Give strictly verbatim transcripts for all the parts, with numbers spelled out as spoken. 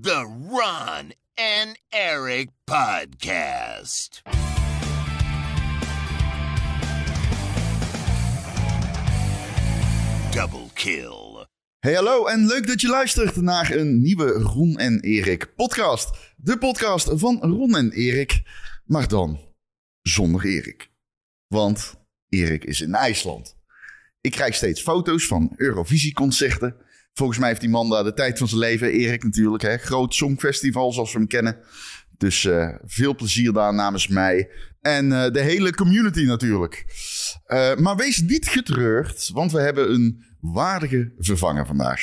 The Ron en Erik Podcast. Double kill. Hey hallo en leuk dat je luistert naar een nieuwe Ron en Erik Podcast. De podcast van Ron en Erik, maar dan zonder Erik. Want Erik is in IJsland. Ik krijg steeds foto's van Eurovisie-concerten. Volgens mij heeft die man daar de tijd van zijn leven. Erik natuurlijk, hè? Groot songfestival zoals we hem kennen. Dus uh, veel plezier daar namens mij. En uh, de hele community natuurlijk. Uh, maar wees niet getreurd, want we hebben een waardige vervanger vandaag.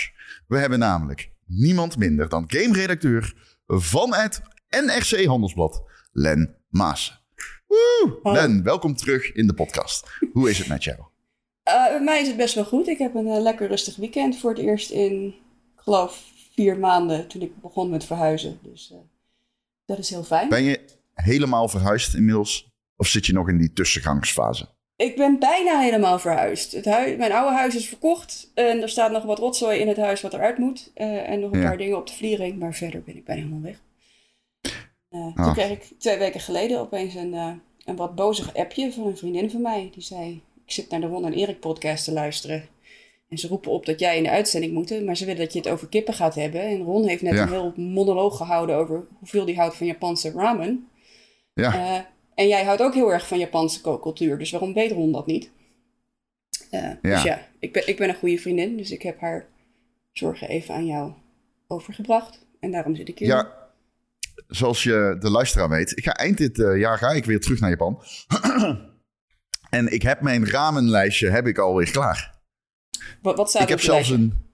We hebben namelijk niemand minder dan game-redacteur van het N R C Handelsblad, Len Maassen. Woe! Len, welkom terug in de podcast. Hoe is het met jou? Uh, bij mij is het best wel goed. Ik heb een uh, lekker rustig weekend voor het eerst in, ik geloof, vier maanden toen ik begon met verhuizen. Dus uh, dat is heel fijn. Ben je helemaal verhuisd inmiddels? Of zit je nog in die tussengangsfase? Ik ben bijna helemaal verhuisd. Het hui- mijn oude huis is verkocht en er staat nog wat rotzooi in het huis wat eruit moet. Uh, en nog een ja. paar dingen op de vliering, maar verder ben ik bijna helemaal weg. Uh, ah. Toen kreeg ik twee weken geleden opeens een, uh, een wat bozig appje van een vriendin van mij. Die zei, ik zit naar de Ron en Erik podcast te luisteren. En ze roepen op dat jij in de uitzending moet, maar ze willen dat je het over kippen gaat hebben. En Ron heeft net ja. een heel monoloog gehouden over hoeveel die houdt van Japanse ramen. Ja. Uh, en jij houdt ook heel erg van Japanse kookcultuur, dus waarom weet Ron dat niet? Uh, ja. Dus ja, ik ben, ik ben een goede vriendin, dus ik heb haar zorgen even aan jou overgebracht. En daarom zit ik hier. Ja. Zoals je de luisteraar weet, ik ga eind dit uh, jaar ga ik weer terug naar Japan. En ik heb mijn ramenlijstje heb ik alweer klaar. Wat, wat staat ik heb zelfs lijstje? een.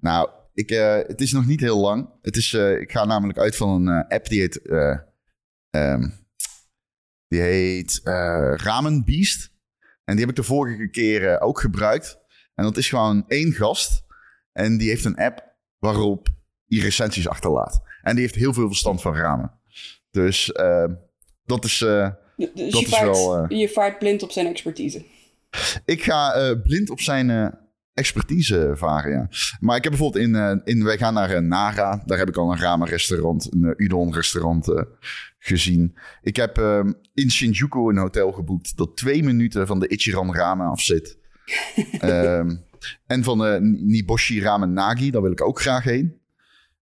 Nou, ik, uh, het is nog niet heel lang. Het is, uh, ik ga namelijk uit van een uh, app die heet, uh, um, die heet uh, Ramen Beast. En die heb ik de vorige keer uh, ook gebruikt. En dat is gewoon één gast. En die heeft een app waarop hij recensies achterlaat. En die heeft heel veel verstand van ramen. Dus uh, dat is, uh, dus dat je, is vaart, wel, uh, je vaart blind op zijn expertise. Ik ga uh, blind op zijn uh, expertise varen, ja. Maar ik heb bijvoorbeeld in... Uh, in wij gaan naar uh, Nara. Daar heb ik al een ramenrestaurant, een uh, udon-restaurant uh, gezien. Ik heb uh, in Shinjuku een hotel geboekt dat twee minuten van de Ichiran ramen af zit. um, en van de Niboshi Ramen Nagi. Daar wil ik ook graag heen.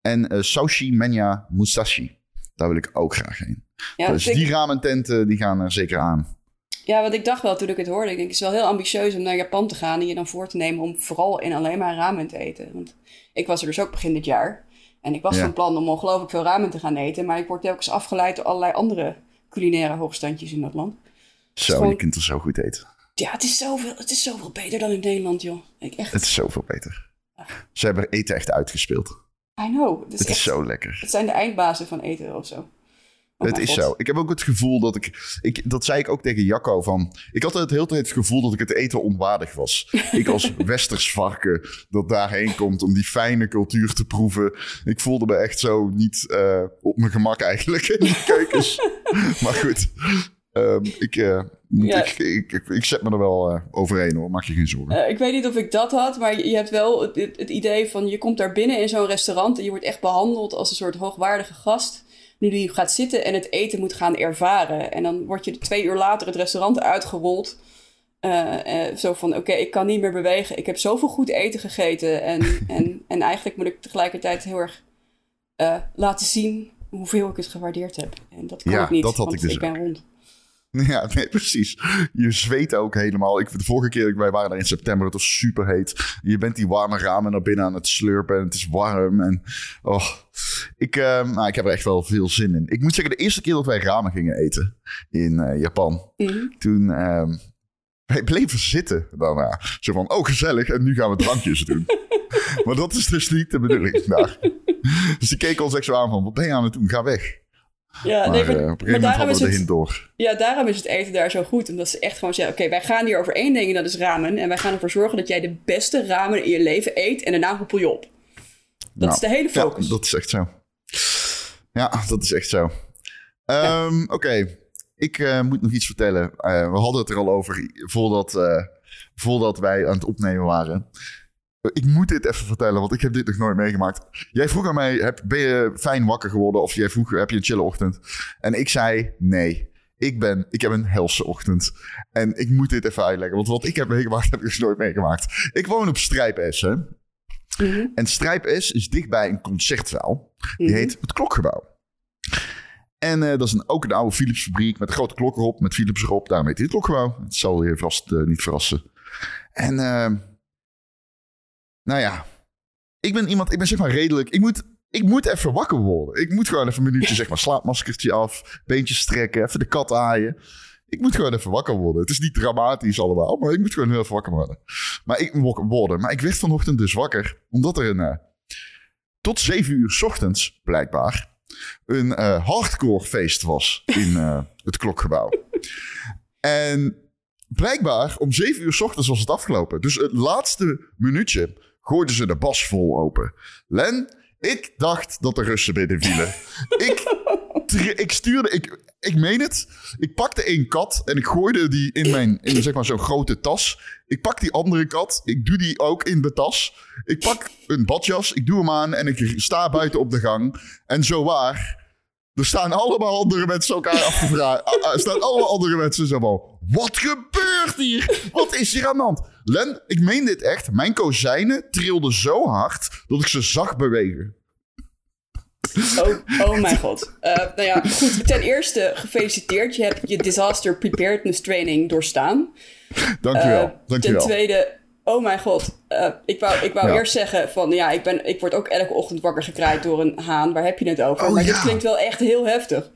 En uh, Sushi Menya Musashi. Daar wil ik ook graag heen. Ja, dus ik... die ramententen die gaan er zeker aan. Ja, want ik dacht wel toen ik het hoorde. Ik denk, het is wel heel ambitieus om naar Japan te gaan en je dan voor te nemen om vooral in alleen maar ramen te eten. Want ik was er dus ook begin dit jaar. En ik was ja. van plan om ongelooflijk veel ramen te gaan eten. Maar ik word telkens afgeleid door allerlei andere culinaire hoogstandjes in dat land. Zo, gewoon... je kunt er zo goed eten. Ja, het is zoveel, het is zoveel beter dan in Nederland, joh. Ik echt... Het is zoveel beter. Ach. Ze hebben eten echt uitgespeeld. I know. Het is, het is echt, zo lekker. Het zijn de eindbazen van eten of zo. Oh het is God. zo. Ik heb ook het gevoel dat ik, ik... Dat zei ik ook tegen Jacco van... Ik had het hele tijd het gevoel dat ik het eten onwaardig was. Ik als westers varken dat daarheen komt om die fijne cultuur te proeven. Ik voelde me echt zo niet uh, op mijn gemak eigenlijk in de keukens. Maar goed... Um, ik, uh, moet ja. ik, ik, ik, ik zet me er wel uh, overheen hoor, maak je geen zorgen. Uh, ik weet niet of ik dat had, maar je hebt wel het, het idee van... je komt daar binnen in zo'n restaurant en je wordt echt behandeld als een soort hoogwaardige gast. Nu die gaat zitten en het eten moet gaan ervaren. En dan word je twee uur later het restaurant uitgerold. Uh, uh, zo van, oké, okay, ik kan niet meer bewegen. Ik heb zoveel goed eten gegeten. En, en, en eigenlijk moet ik tegelijkertijd heel erg uh, laten zien hoeveel ik het gewaardeerd heb. En dat kan ja, ik niet, dat had want ik, dus ik ben rond. Ja, nee, precies. Je zweet ook helemaal. Ik, de vorige keer, wij waren daar in september, het was super heet. Je bent die warme ramen naar binnen aan het slurpen en het is warm. En, oh, ik, uh, nou, ik heb er echt wel veel zin in. Ik moet zeggen, de eerste keer dat wij ramen gingen eten in uh, Japan, mm-hmm. toen uh, wij bleven zitten daarna. Zo van, oh gezellig, en nu gaan we drankjes doen. Maar dat is dus niet de bedoeling vandaag. Dus die keken ons echt zo aan van, wat ben je aan het doen? Ga weg. Ja, maar, nee, maar, uh, op een maar daarom, is het, door. Ja, daarom is het eten daar zo goed. Omdat ze echt gewoon zeggen, oké, okay, wij gaan hier over één ding en dat is ramen. En wij gaan ervoor zorgen dat jij de beste ramen in je leven eet. En daarna hoepel je op. Dat nou, is de hele focus. Ja, dat is echt zo. Ja, dat is echt zo. Um, ja. Oké, okay. ik uh, moet nog iets vertellen. Uh, we hadden het er al over voordat, uh, voordat wij aan het opnemen waren. Ik moet dit even vertellen, want ik heb dit nog nooit meegemaakt. Jij vroeg aan mij, heb, ben je fijn wakker geworden? Of jij vroeg, heb je een chille ochtend? En ik zei, nee. Ik, ben, ik heb een helse ochtend. En ik moet dit even uitleggen. Want wat ik heb meegemaakt, heb ik dus nooit meegemaakt. Ik woon op Strijp S, hè. Mm-hmm. En Strijp S is dichtbij een concertzaal. Die mm-hmm. heet het Klokgebouw. En uh, dat is een, ook een oude Philips fabriek met een grote klok erop. Met Philips erop, daarom heet hij het Klokgebouw. Het zal je vast uh, niet verrassen. En uh, nou ja, ik ben iemand, ik ben zeg maar redelijk... Ik moet, ik moet even wakker worden. Ik moet gewoon even een minuutje, zeg maar, slaapmaskertje af. Beentjes strekken, even de kat aaien. Ik moet gewoon even wakker worden. Het is niet dramatisch allemaal, maar ik moet gewoon heel even wakker worden. Maar ik, worden. Maar ik werd vanochtend dus wakker, omdat er een... Uh, tot zeven uur 's ochtends, blijkbaar... een uh, hardcore feest was in uh, het Klokgebouw. En blijkbaar om zeven uur 's ochtends was het afgelopen. Dus het laatste minuutje gooiden ze de bas vol open. Len, ik dacht dat de Russen binnenvielen. ik, tri- ik stuurde... Ik, ik meen het. Ik pakte een kat en ik gooide die in mijn... in zeg maar zo'n grote tas. Ik pak die andere kat. Ik doe die ook in de tas. Ik pak een badjas. Ik doe hem aan en ik sta buiten op de gang. En zowaar... Er staan allemaal andere mensen elkaar af te vragen. Er staan allemaal andere mensen zo van... Wat gebeurt hier? Wat is hier aan de hand? Len, ik meen dit echt. Mijn kozijnen trilden zo hard dat ik ze zag bewegen. Oh, oh mijn god. Uh, nou ja, goed. Ten eerste, gefeliciteerd. Je hebt je disaster preparedness training doorstaan. Dank je wel. Uh, Dank ten je wel. tweede, oh mijn god. Uh, ik wou, ik wou ja. eerst zeggen van ja, ik, ben, ik word ook elke ochtend wakker gekraaid door een haan. Waar heb je het over? Oh, maar ja. dit klinkt wel echt heel heftig.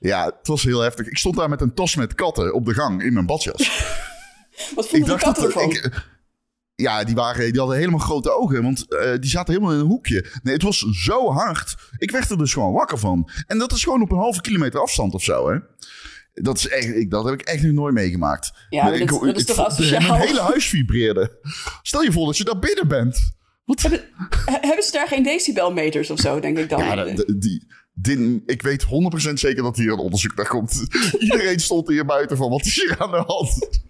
Ja, het was heel heftig. Ik stond daar met een tas met katten op de gang in mijn badjas. Wat vonden de katten ervan? Ik, Ja, die, waren, die hadden helemaal grote ogen, want uh, die zaten helemaal in een hoekje. Nee, het was zo hard. Ik werd er dus gewoon wakker van. En dat is gewoon op een halve kilometer afstand of zo, hè? Dat, is echt, ik, dat heb ik echt nog nooit meegemaakt. Ja, maar dat, ik, is, dat ik, is toch asociaal? Mijn hele huis vibreerde. Stel je voor dat je daar binnen bent. Wat? Hebben, hebben ze daar geen decibelmeters of zo, denk ik dan? Ja, de, de, die, die, ik weet honderd procent zeker dat hier een onderzoek naar komt. Iedereen stond hier buiten van, wat is hier aan de hand?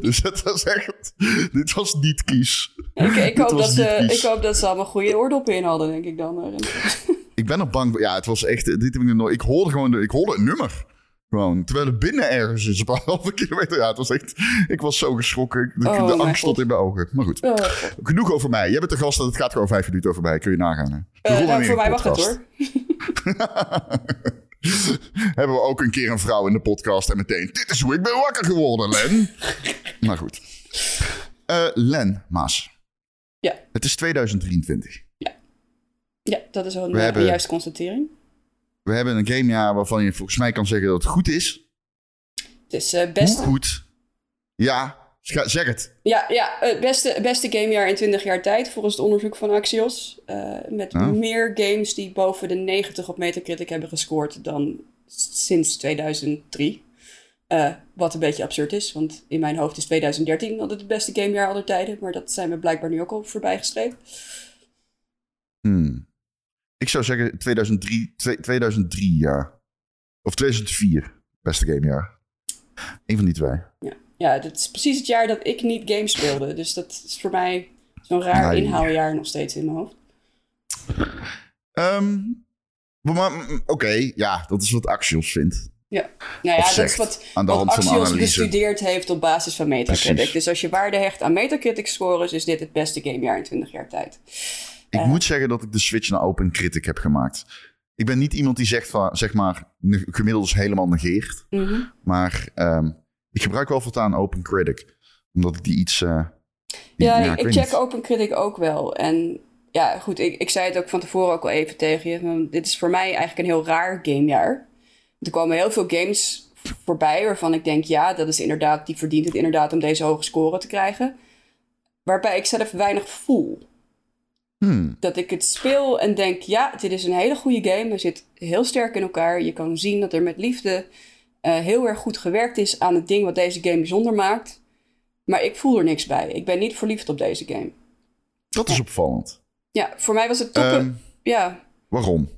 Dus het was echt... Dit was niet kies. Okay, ik, hoop was dat ze, kies. ik hoop dat ze allemaal goede oordoppen in hadden, denk ik dan. Ik ben nog bang... Ja, het was echt... Dit heb ik, nog, ik hoorde gewoon... Ik hoorde een nummer. Gewoon. Terwijl het binnen ergens is. Op een halve kilometer. Ja, het was echt... Ik was zo geschrokken. De, oh, de angst stond in mijn ogen. Maar goed. Oh. Genoeg over mij. Jij bent de gast en het gaat gewoon vijf minuten over mij. Kun je nagaan. Uh, nou, voor mij podcast. Wacht het hoor. Hebben we ook een keer een vrouw in de podcast en meteen... Dit is hoe ik ben wakker geworden, Len. Maar goed. Uh, Len Maassen. Ja. Het is tweeduizend drieëntwintig. Ja. Ja, dat is een, hebben, een juiste constatering. We hebben een gamejaar waarvan je volgens mij kan zeggen dat het goed is. Het is uh, best... Hoe goed? Ja, zeg het. Ja, ja het beste, beste gamejaar in twintig jaar tijd... volgens het onderzoek van Axios. Uh, met oh. meer games die boven de negentig op Metacritic hebben gescoord... dan sinds tweeduizend drie. Uh, wat een beetje absurd is, want in mijn hoofd is tweeduizend dertien... altijd het beste gamejaar aller tijden... maar dat zijn we blijkbaar nu ook al voorbij gestreept. Hmm. Ik zou zeggen tweeduizend drie, tweeduizend drie jaar. Of tweeduizend vier, beste gamejaar. Eén van die twee. Ja. Ja, dat is precies het jaar dat ik niet games speelde. Dus dat is voor mij zo'n raar nee. inhaaljaar nog steeds in mijn hoofd. Um, Oké, okay, ja, dat is wat Axios vindt. Ja, nou ja, dat is wat, wat Axios bestudeerd heeft op basis van Metacritic. Precies. Dus als je waarde hecht aan Metacritic scores, is dit het beste gamejaar in twintig jaar tijd. Ik uh, moet zeggen dat ik de switch naar OpenCritic heb gemaakt. Ik ben niet iemand die zegt van, zeg maar, gemiddeld is helemaal negeert. Mm-hmm. Maar... Um, ik gebruik wel voortaan OpenCritic, omdat ik die iets... Uh, die, ja, ja, ik, ik check OpenCritic ook wel. En ja, goed, ik, ik zei het ook van tevoren ook al even tegen je. Dit is voor mij eigenlijk een heel raar gamejaar. Er kwamen heel veel games voorbij waarvan ik denk... ja, dat is inderdaad, die verdient het inderdaad om deze hoge score te krijgen. Waarbij ik zelf weinig voel. Hmm. Dat ik het speel en denk, ja, dit is een hele goede game. Hij zit heel sterk in elkaar. Je kan zien dat er met liefde... Uh, heel erg goed gewerkt is aan het ding wat deze game bijzonder maakt. Maar ik voel er niks bij. Ik ben niet verliefd op deze game. Dat is opvallend. Ja, voor mij was het toppunt. Um, ja. Waarom?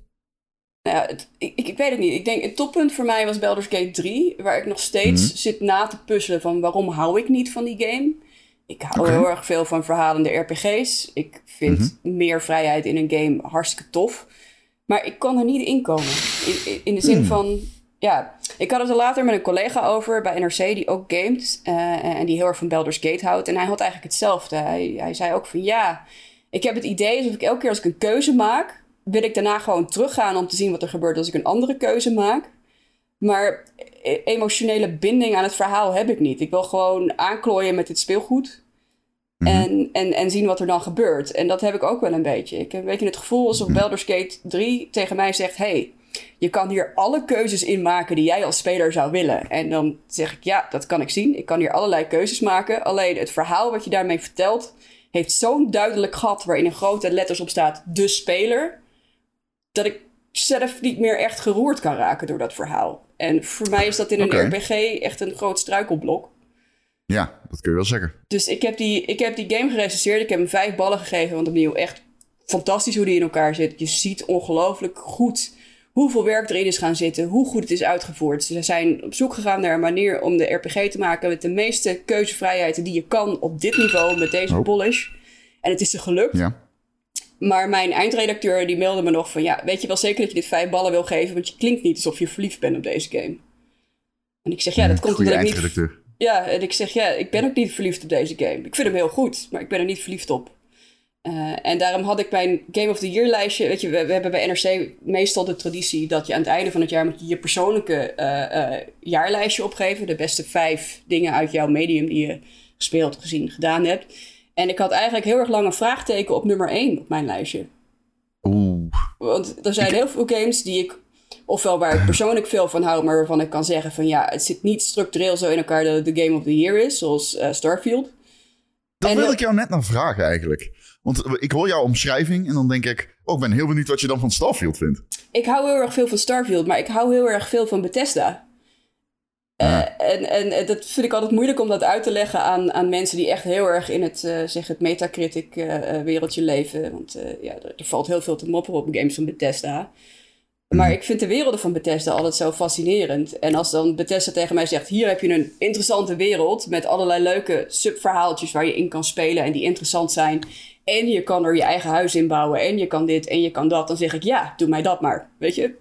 Nou ja, het, ik, ik weet het niet. Ik denk, het toppunt voor mij was Baldur's Gate drie... waar ik nog steeds mm-hmm. zit na te puzzelen van... waarom hou ik niet van die game? Ik hou okay. heel erg veel van verhalende R P G's. Ik vind mm-hmm. meer vrijheid in een game hartstikke tof. Maar ik kan er niet in komen. In, in de zin mm. van... Ja, ik had het er later met een collega over bij N R C die ook gamet. Uh, en die heel erg van Baldur's Gate houdt. En hij had eigenlijk hetzelfde. Hij, hij zei ook van ja, ik heb het idee alsof ik elke keer als ik een keuze maak... wil ik daarna gewoon teruggaan om te zien wat er gebeurt als ik een andere keuze maak. Maar emotionele binding aan het verhaal heb ik niet. Ik wil gewoon aanklooien met dit speelgoed. Mm-hmm. En, en, en zien wat er dan gebeurt. En dat heb ik ook wel een beetje. Ik heb een beetje het gevoel alsof mm-hmm. Baldur's Gate drie tegen mij zegt... hey, je kan hier alle keuzes in maken die jij als speler zou willen. En dan zeg ik, ja, dat kan ik zien. Ik kan hier allerlei keuzes maken. Alleen het verhaal wat je daarmee vertelt... heeft zo'n duidelijk gat waarin in grote letters op staat... de speler... dat ik zelf niet meer echt geroerd kan raken door dat verhaal. En voor mij is dat in een okay. R P G echt een groot struikelblok. Ja, dat kun je wel zeggen. Dus ik heb die, ik heb die game gerecenseerd. Ik heb hem vijf ballen gegeven. Want opnieuw echt fantastisch hoe die in elkaar zit. Je ziet ongelooflijk goed hoeveel werk erin is gaan zitten. Hoe goed het is uitgevoerd. Ze zijn op zoek gegaan naar een manier om de R P G te maken... met de meeste keuzevrijheid die je kan op dit niveau met deze oh. polish. En het is ze gelukt. Ja. Maar mijn eindredacteur die mailde me nog van... ja, weet je wel zeker dat je dit vijf ballen wil geven... want je klinkt niet alsof je verliefd bent op deze game. En ik zeg, ja, dat komt omdat ik niet... Ja, en ik zeg, ja, ik ben ook niet verliefd op deze game. Ik vind hem heel goed, maar ik ben er niet verliefd op. Uh, en daarom had ik mijn Game of the Year lijstje... Weet je, we, we hebben bij N R C meestal de traditie... dat je aan het einde van het jaar moet je, je persoonlijke uh, uh, jaarlijstje opgeven. De beste vijf dingen uit jouw medium die je gespeeld, gezien, gedaan hebt... En ik had eigenlijk heel erg lang een vraagteken op nummer één op mijn lijstje. Oeh. Want er zijn ik... heel veel games die ik... ofwel waar ik persoonlijk veel van hou... maar waarvan ik kan zeggen van ja... het zit niet structureel zo in elkaar dat het de Game of the Year is... zoals uh, Starfield. Dat en, wil ik jou net naar vragen eigenlijk. Want ik hoor jouw omschrijving en dan denk ik... oh, ik ben heel benieuwd wat je dan van Starfield vindt. Ik hou heel erg veel van Starfield... maar ik hou heel erg veel van Bethesda... Uh, uh. En, en dat vind ik altijd moeilijk om dat uit te leggen aan, aan mensen die echt heel erg in het, uh, zeg het Metacritic uh, wereldje leven. Want uh, ja, er, er valt heel veel te mopperen op games van Bethesda. Maar mm. ik vind de werelden van Bethesda altijd zo fascinerend. En als dan Bethesda tegen mij zegt, hier heb je een interessante wereld met allerlei leuke subverhaaltjes waar je in kan spelen en die interessant zijn. En je kan er je eigen huis in bouwen en je kan dit en je kan dat. Dan zeg ik, ja, doe mij dat maar, weet je.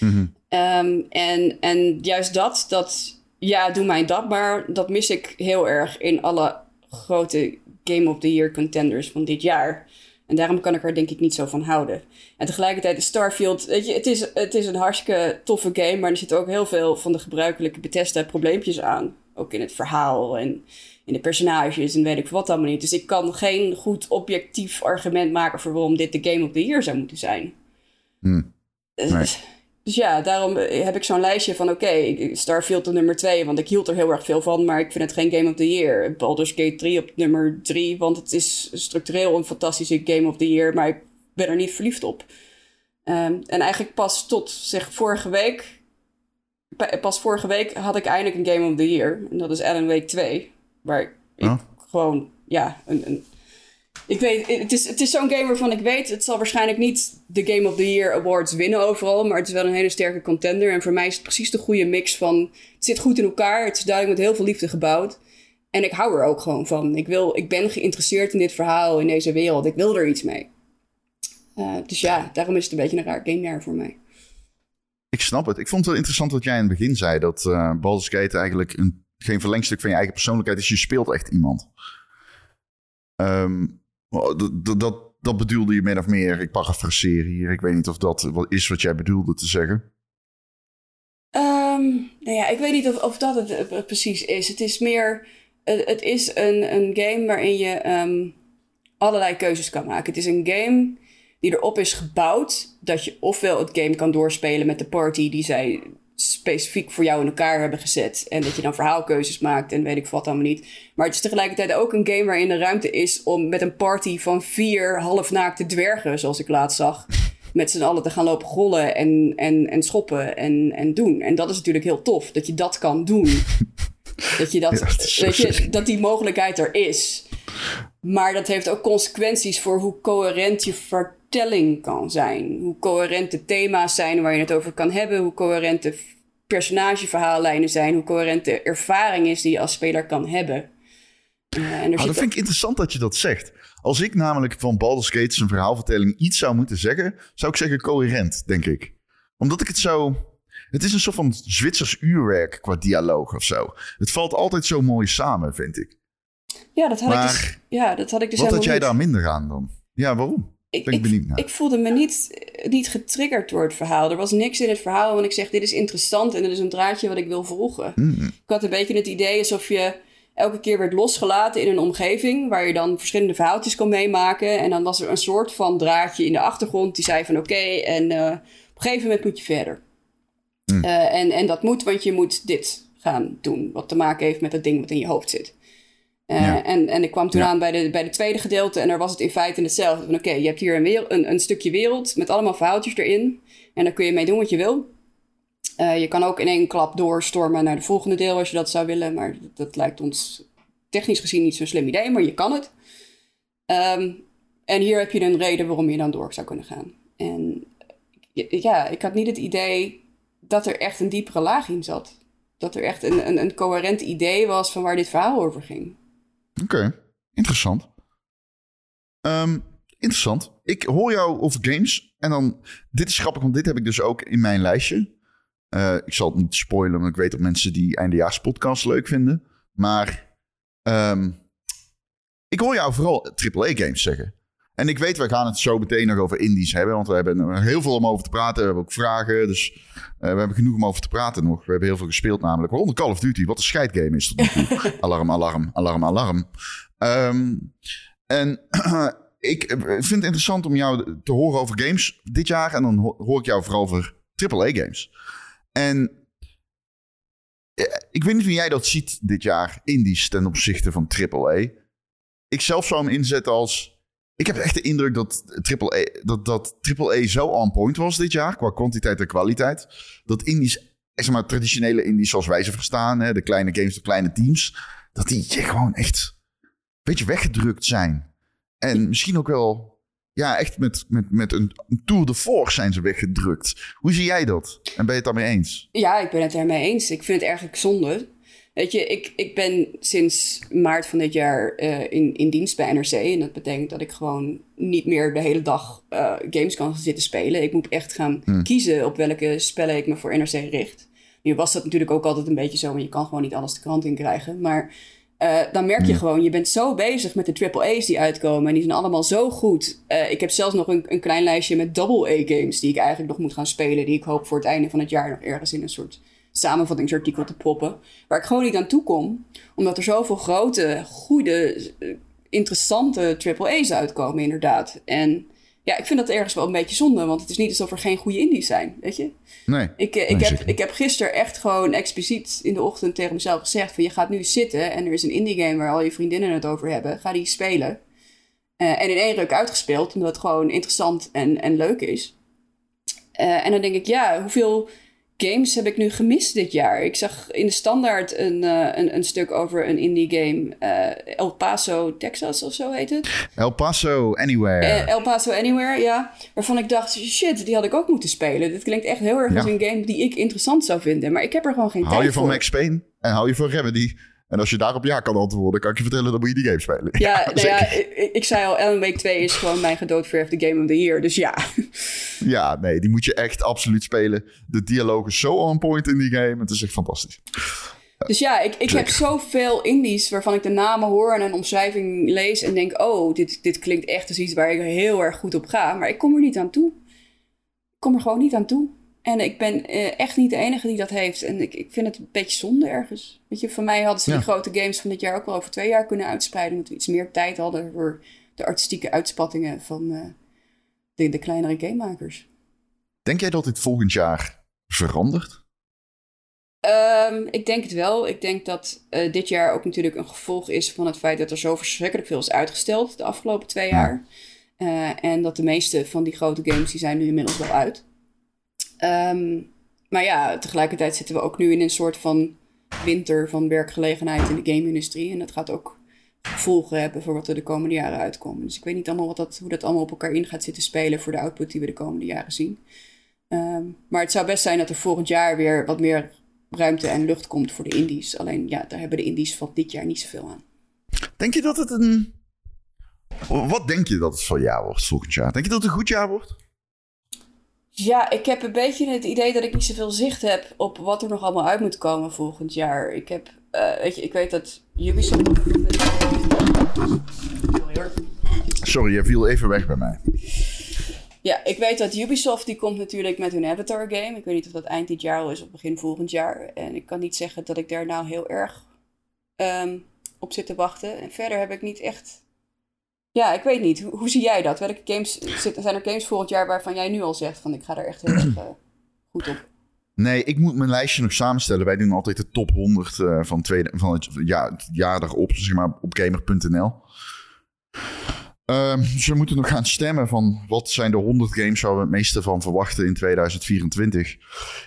Mm-hmm. Um, en, en juist dat, dat, ja, doe mij dat maar, dat mis ik heel erg in alle grote Game of the Year contenders van dit jaar. En daarom kan ik er denk ik niet zo van houden. En tegelijkertijd is Starfield, weet je, het is, het is een hartstikke toffe game, maar er zitten ook heel veel van de gebruikelijke Bethesda-probleempjes aan. Ook in het verhaal en in de personages en weet ik wat allemaal niet. Dus ik kan geen goed objectief argument maken voor waarom dit de Game of the Year zou moeten zijn. Mm. Nee. Dus ja, daarom heb ik zo'n lijstje van... oké, okay, Starfield op nummer twee, want ik hield er heel erg veel van... maar ik vind het geen Game of the Year. Baldur's Gate drie op nummer drie, want het is structureel een fantastische Game of the Year... maar ik ben er niet verliefd op. Um, en eigenlijk pas tot zeg, vorige week... pas vorige week had ik eindelijk een Game of the Year. En dat is Alan Wake twee, waar ik huh? gewoon, ja, een... een Ik weet, het is, het is zo'n game waarvan ik weet... het zal waarschijnlijk niet de Game of the Year Awards winnen overal... maar het is wel een hele sterke contender. En voor mij is het precies de goede mix van... het zit goed in elkaar, het is duidelijk met heel veel liefde gebouwd. En ik hou er ook gewoon van. Ik, wil, ik ben geïnteresseerd in dit verhaal, in deze wereld. Ik wil er iets mee. Uh, dus ja, daarom is het een beetje een raar gamejaar voor mij. Ik snap het. Ik vond het wel interessant wat jij in het begin zei... dat uh, Baldur's Gate eigenlijk een, geen verlengstuk van je eigen persoonlijkheid is. Je speelt echt iemand. Ehm... Um... Dat, dat, dat bedoelde je min of meer. Ik parafraseer hier. Ik weet niet of dat is wat jij bedoelde te zeggen. Um, nou ja, ik weet niet of, of dat het uh, precies is. Het is meer... Het, het is een, een game waarin je um, allerlei keuzes kan maken. Het is een game die erop is gebouwd... dat je ofwel het game kan doorspelen met de party... die zij specifiek voor jou in elkaar hebben gezet. En dat je dan verhaalkeuzes maakt en weet ik wat allemaal niet. Maar het is tegelijkertijd ook een game waarin de ruimte is... om met een party van vier halfnaakte dwergen, zoals ik laatst zag... met z'n allen te gaan lopen rollen en, en, en schoppen en, en doen. En dat is natuurlijk heel tof, dat je dat kan doen. Dat, je dat, ja, dat, weet je, dat die mogelijkheid er is. Maar dat heeft ook consequenties voor hoe coherent je... Ver- telling kan zijn. Hoe coherent de thema's zijn waar je het over kan hebben. Hoe coherent de personageverhaallijnen zijn. Hoe coherent de ervaring is die je als speler kan hebben. Uh, en ah, dat vind ik interessant dat je dat zegt. Als ik namelijk van Baldur's Gate zijn verhaalvertelling iets zou moeten zeggen, zou ik zeggen coherent, denk ik. Omdat ik het zo... Het is een soort van Zwitsers uurwerk qua dialoog of zo. Het valt altijd zo mooi samen, vind ik. Ja, dat had maar, ik dus, ja, dat had ik dus wat had jij niet. Daar minder aan dan? Ja, waarom? Ik, ben ik, ik benieuwd naar. Ik voelde me niet, niet getriggerd door het verhaal. Er was niks in het verhaal waarvan ik zeg, dit is interessant en dit is een draadje wat ik wil volgen. Mm. Ik had een beetje het idee alsof je elke keer werd losgelaten in een omgeving waar je dan verschillende verhaaltjes kon meemaken. En dan was er een soort van draadje in de achtergrond die zei van oké, okay, en uh, op een gegeven moment moet je verder. Mm. Uh, en, en dat moet, want je moet dit gaan doen. Wat te maken heeft met dat ding wat in je hoofd zit. Uh, ja. en, en ik kwam toen ja. aan bij de, bij de tweede gedeelte en daar was het in feite hetzelfde. Van oké, okay, je hebt hier een, wereld, een, een stukje wereld met allemaal verhaaltjes erin. En daar kun je mee doen wat je wil. Uh, je kan ook in één klap doorstormen naar de volgende deel als je dat zou willen. Maar dat, dat lijkt ons technisch gezien niet zo'n slim idee, maar je kan het. Um, en hier heb je een reden waarom je dan door zou kunnen gaan. En ja, ik had niet het idee dat er echt een diepere laag in zat. Dat er echt een, een, een coherent idee was van waar dit verhaal over ging. Oké, okay. Interessant. Um, interessant. Ik hoor jou over games. En dan, dit is grappig, want dit heb ik dus ook in mijn lijstje. Uh, ik zal het niet spoilen, want ik weet dat mensen die eindejaarspodcasts leuk vinden. Maar um, ik hoor jou vooral triple A games zeggen. En ik weet, wij gaan het zo meteen nog over indies hebben. Want we hebben heel veel om over te praten. We hebben ook vragen. Dus uh, we hebben genoeg om over te praten nog. We hebben heel veel gespeeld namelijk. Waaronder Call of Duty. Wat een scheidgame is tot nu toe. Alarm, alarm, alarm, alarm. Um, en ik vind het interessant om jou te horen over games dit jaar. En dan hoor ik jou vooral over triple A games. En ik weet niet hoe jij dat ziet dit jaar. Indies ten opzichte van triple A. Ik zelf zou hem inzetten als... Ik heb echt de indruk dat triple A, dat, dat triple A zo on point was dit jaar, qua kwantiteit en kwaliteit. Dat indies, zeg maar traditionele indies zoals wij ze verstaan, hè, de kleine games, de kleine teams, dat die gewoon echt een beetje weggedrukt zijn. En misschien ook wel, ja, echt met, met, met een, een tour de force zijn ze weggedrukt. Hoe zie jij dat? En ben je het daarmee eens? Ja, ik ben het daarmee eens. Ik vind het eigenlijk zonde. Weet je, ik, ik ben sinds maart van dit jaar uh, in, in dienst bij N R C. En dat betekent dat ik gewoon niet meer de hele dag uh, games kan zitten spelen. Ik moet echt gaan hmm. kiezen op welke spellen ik me voor N R C richt. Nu was dat natuurlijk ook altijd een beetje zo, want je kan gewoon niet alles de krant in krijgen. Maar uh, dan merk je hmm. gewoon, je bent zo bezig met de triple A's die uitkomen. En die zijn allemaal zo goed. Uh, ik heb zelfs nog een, een klein lijstje met double A games die ik eigenlijk nog moet gaan spelen. Die ik hoop voor het einde van het jaar nog ergens in een soort... samenvattingsartikel te proppen, waar ik gewoon niet aan toe kom, omdat er zoveel grote, goede, interessante triple A's uitkomen inderdaad. En ja, ik vind dat ergens wel een beetje zonde, want het is niet alsof er geen goede indies zijn, weet je? Nee. Ik, ik, nee, heb, ik heb gisteren echt gewoon expliciet in de ochtend tegen mezelf gezegd van je gaat nu zitten en er is een indie game waar al je vriendinnen het over hebben, ga die spelen. Uh, en in één ruk uitgespeeld, omdat het gewoon interessant en, en leuk is. Uh, en dan denk ik, ja, hoeveel... games heb ik nu gemist dit jaar. Ik zag in de standaard een, uh, een, een stuk over een indie game. Uh, El Paso, Texas of zo heet het. El Paso Anywhere. Uh, El Paso Anywhere, ja. Waarvan ik dacht, shit, die had ik ook moeten spelen. Dit klinkt echt heel erg ja. als een game die ik interessant zou vinden. Maar ik heb er gewoon geen hou tijd voor. Hou je van Max Payne en hou je van Remedy. En als je daarop ja kan antwoorden, kan ik je vertellen, dan moet je die game spelen. Ja, ja, nou ja ik, ik zei al, Alan Wake twee is gewoon mijn gedoodverfde Game of the Year, dus ja. Ja, nee, die moet je echt absoluut spelen. De dialoog is zo on point in die game, het is echt fantastisch. Dus ja, ik, ik heb zoveel indies waarvan ik de namen hoor en een omschrijving lees en denk, oh, dit, dit klinkt echt als iets waar ik heel erg goed op ga, maar ik kom er niet aan toe. Ik kom er gewoon niet aan toe. En ik ben uh, echt niet de enige die dat heeft. En ik, ik vind het een beetje zonde ergens. Weet je, voor mij hadden ze ja. die grote games van dit jaar ook wel over twee jaar kunnen uitspreiden. Omdat we iets meer tijd hadden voor de artistieke uitspattingen van uh, de, de kleinere gamemakers. Denk jij dat dit volgend jaar verandert? Um, ik denk het wel. Ik denk dat uh, dit jaar ook natuurlijk een gevolg is van het feit dat er zo verschrikkelijk veel is uitgesteld de afgelopen twee ja. jaar. Uh, en dat de meeste van die grote games die zijn nu inmiddels wel uit. Um, maar ja, tegelijkertijd zitten we ook nu in een soort van winter van werkgelegenheid in de game-industrie. En dat gaat ook gevolgen hebben voor wat er de komende jaren uitkomt. Dus ik weet niet allemaal wat dat, hoe dat allemaal op elkaar in gaat zitten spelen voor de output die we de komende jaren zien. Um, maar het zou best zijn dat er volgend jaar weer wat meer ruimte en lucht komt voor de indies. Alleen ja, daar hebben de indies van dit jaar niet zoveel aan. Denk je dat het een... Wat denk je dat het voor jou wordt volgend jaar? Denk je dat het een goed jaar wordt? Ja, ik heb een beetje het idee dat ik niet zoveel zicht heb op wat er nog allemaal uit moet komen volgend jaar. Ik heb, uh, weet je, ik weet dat Ubisoft... Sorry hoor. Sorry, je viel even weg bij mij. Ja, ik weet dat Ubisoft, die komt natuurlijk met hun Avatar game. Ik weet niet of dat eind dit jaar al is of begin volgend jaar. En ik kan niet zeggen dat ik daar nou heel erg um, op zit te wachten. En verder heb ik niet echt... Ja, ik weet niet. Hoe, hoe zie jij dat? Welke games zijn er games volgend jaar waarvan jij nu al zegt van ik ga daar echt heel erg uh, goed op? Nee, ik moet mijn lijstje nog samenstellen. Wij doen altijd de top honderd uh, van, tweede, van het ja, jaar daarop, zeg maar, op gamer punt n l. Uh, dus we moeten nog gaan stemmen van wat zijn de honderd games waar we het meeste van verwachten in tweeduizend vierentwintig.